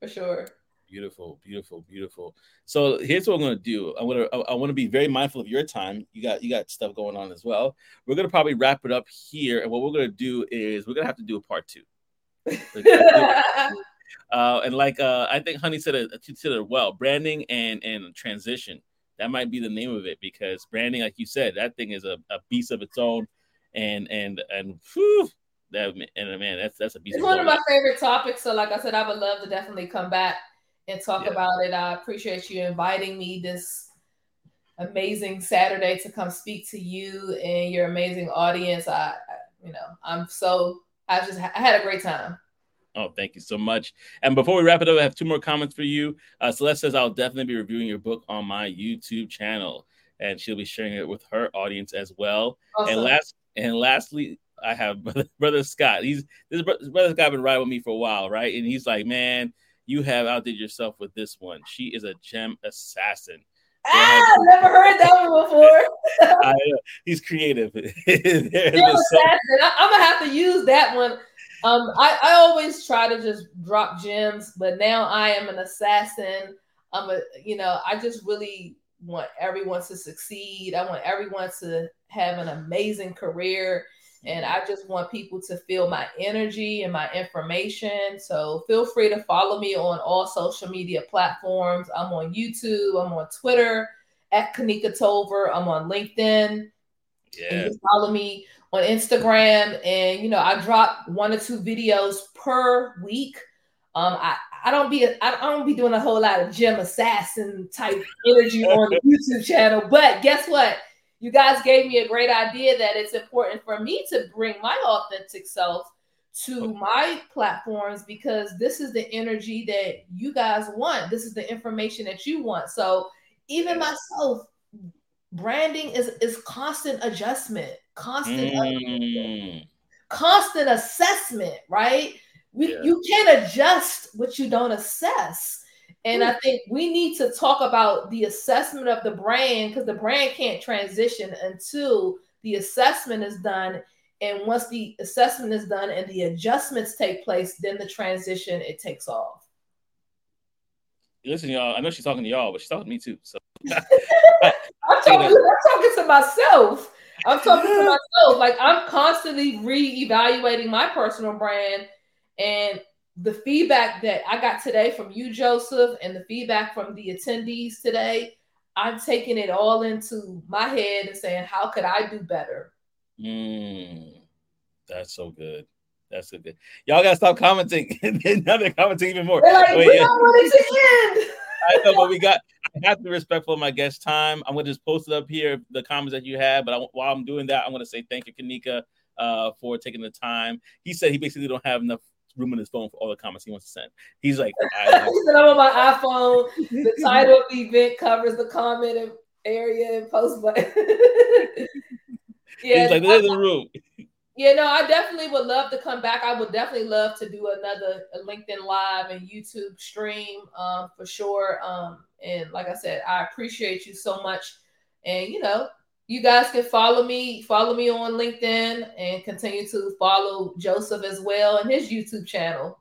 for sure. Beautiful, beautiful, beautiful. So here's what I'm going to do. I'm going to I want to be very mindful of your time. You got you got stuff going on as well. We're going to probably wrap it up here, and what we're going to do is we're going to have to do a part two. uh, and like uh, I think Honey said it, said it well, branding and and transition. That might be the name of it, because branding, like you said, that thing is a, a beast of its own, and and and whew, that and man, that's that's a beast. It's of one of my favorite topics. So, like I said, I would love to definitely come back and talk yeah. about it. I appreciate you inviting me this amazing Saturday to come speak to you and your amazing audience. I, I you know, I'm so I just I had a great time. Oh, thank you so much. And before we wrap it up, I have two more comments for you. Uh, Celeste says, I'll definitely be reviewing your book on my YouTube channel, and she'll be sharing it with her audience as well. Awesome. And last, and lastly, I have brother, brother Scott. He's this brother Scott been riding with me for a while, right? And he's like, man, you have outdid yourself with this one. She is a gem assassin. Ah, I've never heard that one before. I, uh, he's creative. Gem assassin. I, I'm gonna have to use that one. Um, I, I always try to just drop gems, but now I am an assassin. I'm a, you know, I just really want everyone to succeed. I want everyone to have an amazing career, and I just want people to feel my energy and my information. So feel free to follow me on all social media platforms. I'm on YouTube. I'm on Twitter at Kanika Tolver. I'm on LinkedIn. Yeah. You can follow me on Instagram, and you know I drop one or two videos per week. Um, I I don't be I don't be doing a whole lot of gem assassin type energy on the YouTube channel, but guess what? You guys gave me a great idea that it's important for me to bring my authentic self to my platforms, because this is the energy that you guys want. This is the information that you want. So even myself, branding is, is constant adjustment, constant, mm. constant assessment, right? We, yeah. You can't adjust what you don't assess. And Ooh. I think we need to talk about the assessment of the brand, because the brand can't transition until the assessment is done. And once the assessment is done and the adjustments take place, then the transition, it takes off. Listen, y'all, I know she's talking to y'all, but she's talking to me too. So I'm, talking, I'm talking to myself. I'm talking to myself. Like, I'm constantly reevaluating my personal brand, and the feedback that I got today from you, Joseph, and the feedback from the attendees today, I'm taking it all into my head and saying, how could I do better? Mm, that's so good. That's so good. Y'all gotta stop commenting. Now they're commenting even more. They're like, Wait, we yeah. don't want it to end. I know, but we got. I have to be respectful of my guest time. I'm gonna just post it up here, the comments that you had. But I, while I'm doing that, I want to say thank you, Kanika, uh, for taking the time. He said he basically don't have enough room on his phone for all the comments he wants to send. He's like, I don't know. He said, I'm on my iPhone. The title of the event covers the comment area and post button. Yeah, he's like, there's a room. Yeah, no, I definitely would love to come back. I would definitely love to do another LinkedIn Live and YouTube stream um, for sure. Um, and like I said, I appreciate you so much. And, you know, you guys can follow me, follow me on LinkedIn, and continue to follow Joseph as well and his YouTube channel.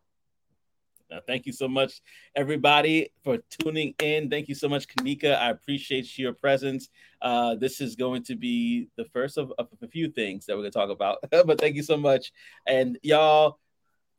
Uh, thank you so much, everybody, for tuning in. Thank you so much, Kanika. I appreciate your presence. Uh, this is going to be the first of, of a few things that we're going to talk about. But thank you so much. And y'all,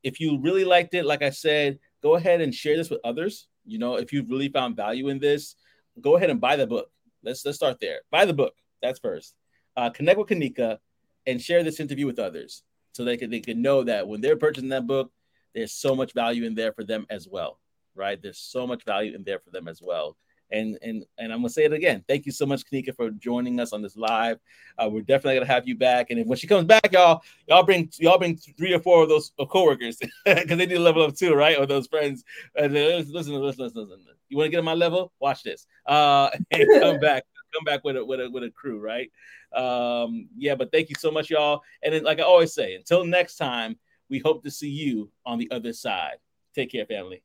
if you really liked it, like I said, go ahead and share this with others. You know, if you've really found value in this, go ahead and buy the book. Let's let's start there. Buy the book. That's first. Uh, connect with Kanika and share this interview with others so they can they can know that when they're purchasing that book, there's so much value in there for them as well, right? There's so much value in there for them as well. And and and I'm gonna say it again. Thank you so much, Kanika, for joining us on this live. Uh, we're definitely gonna have you back. And if, when she comes back, y'all, y'all bring y'all bring three or four of those uh, coworkers because they need to level up too, right? Or those friends. Uh, listen, listen, listen, listen. You want to get on my level? Watch this. Uh, and come back, come back with a with a with a crew, right? Um, yeah. But thank you so much, y'all. And then, like I always say, until next time, we hope to see you on the other side. Take care, family.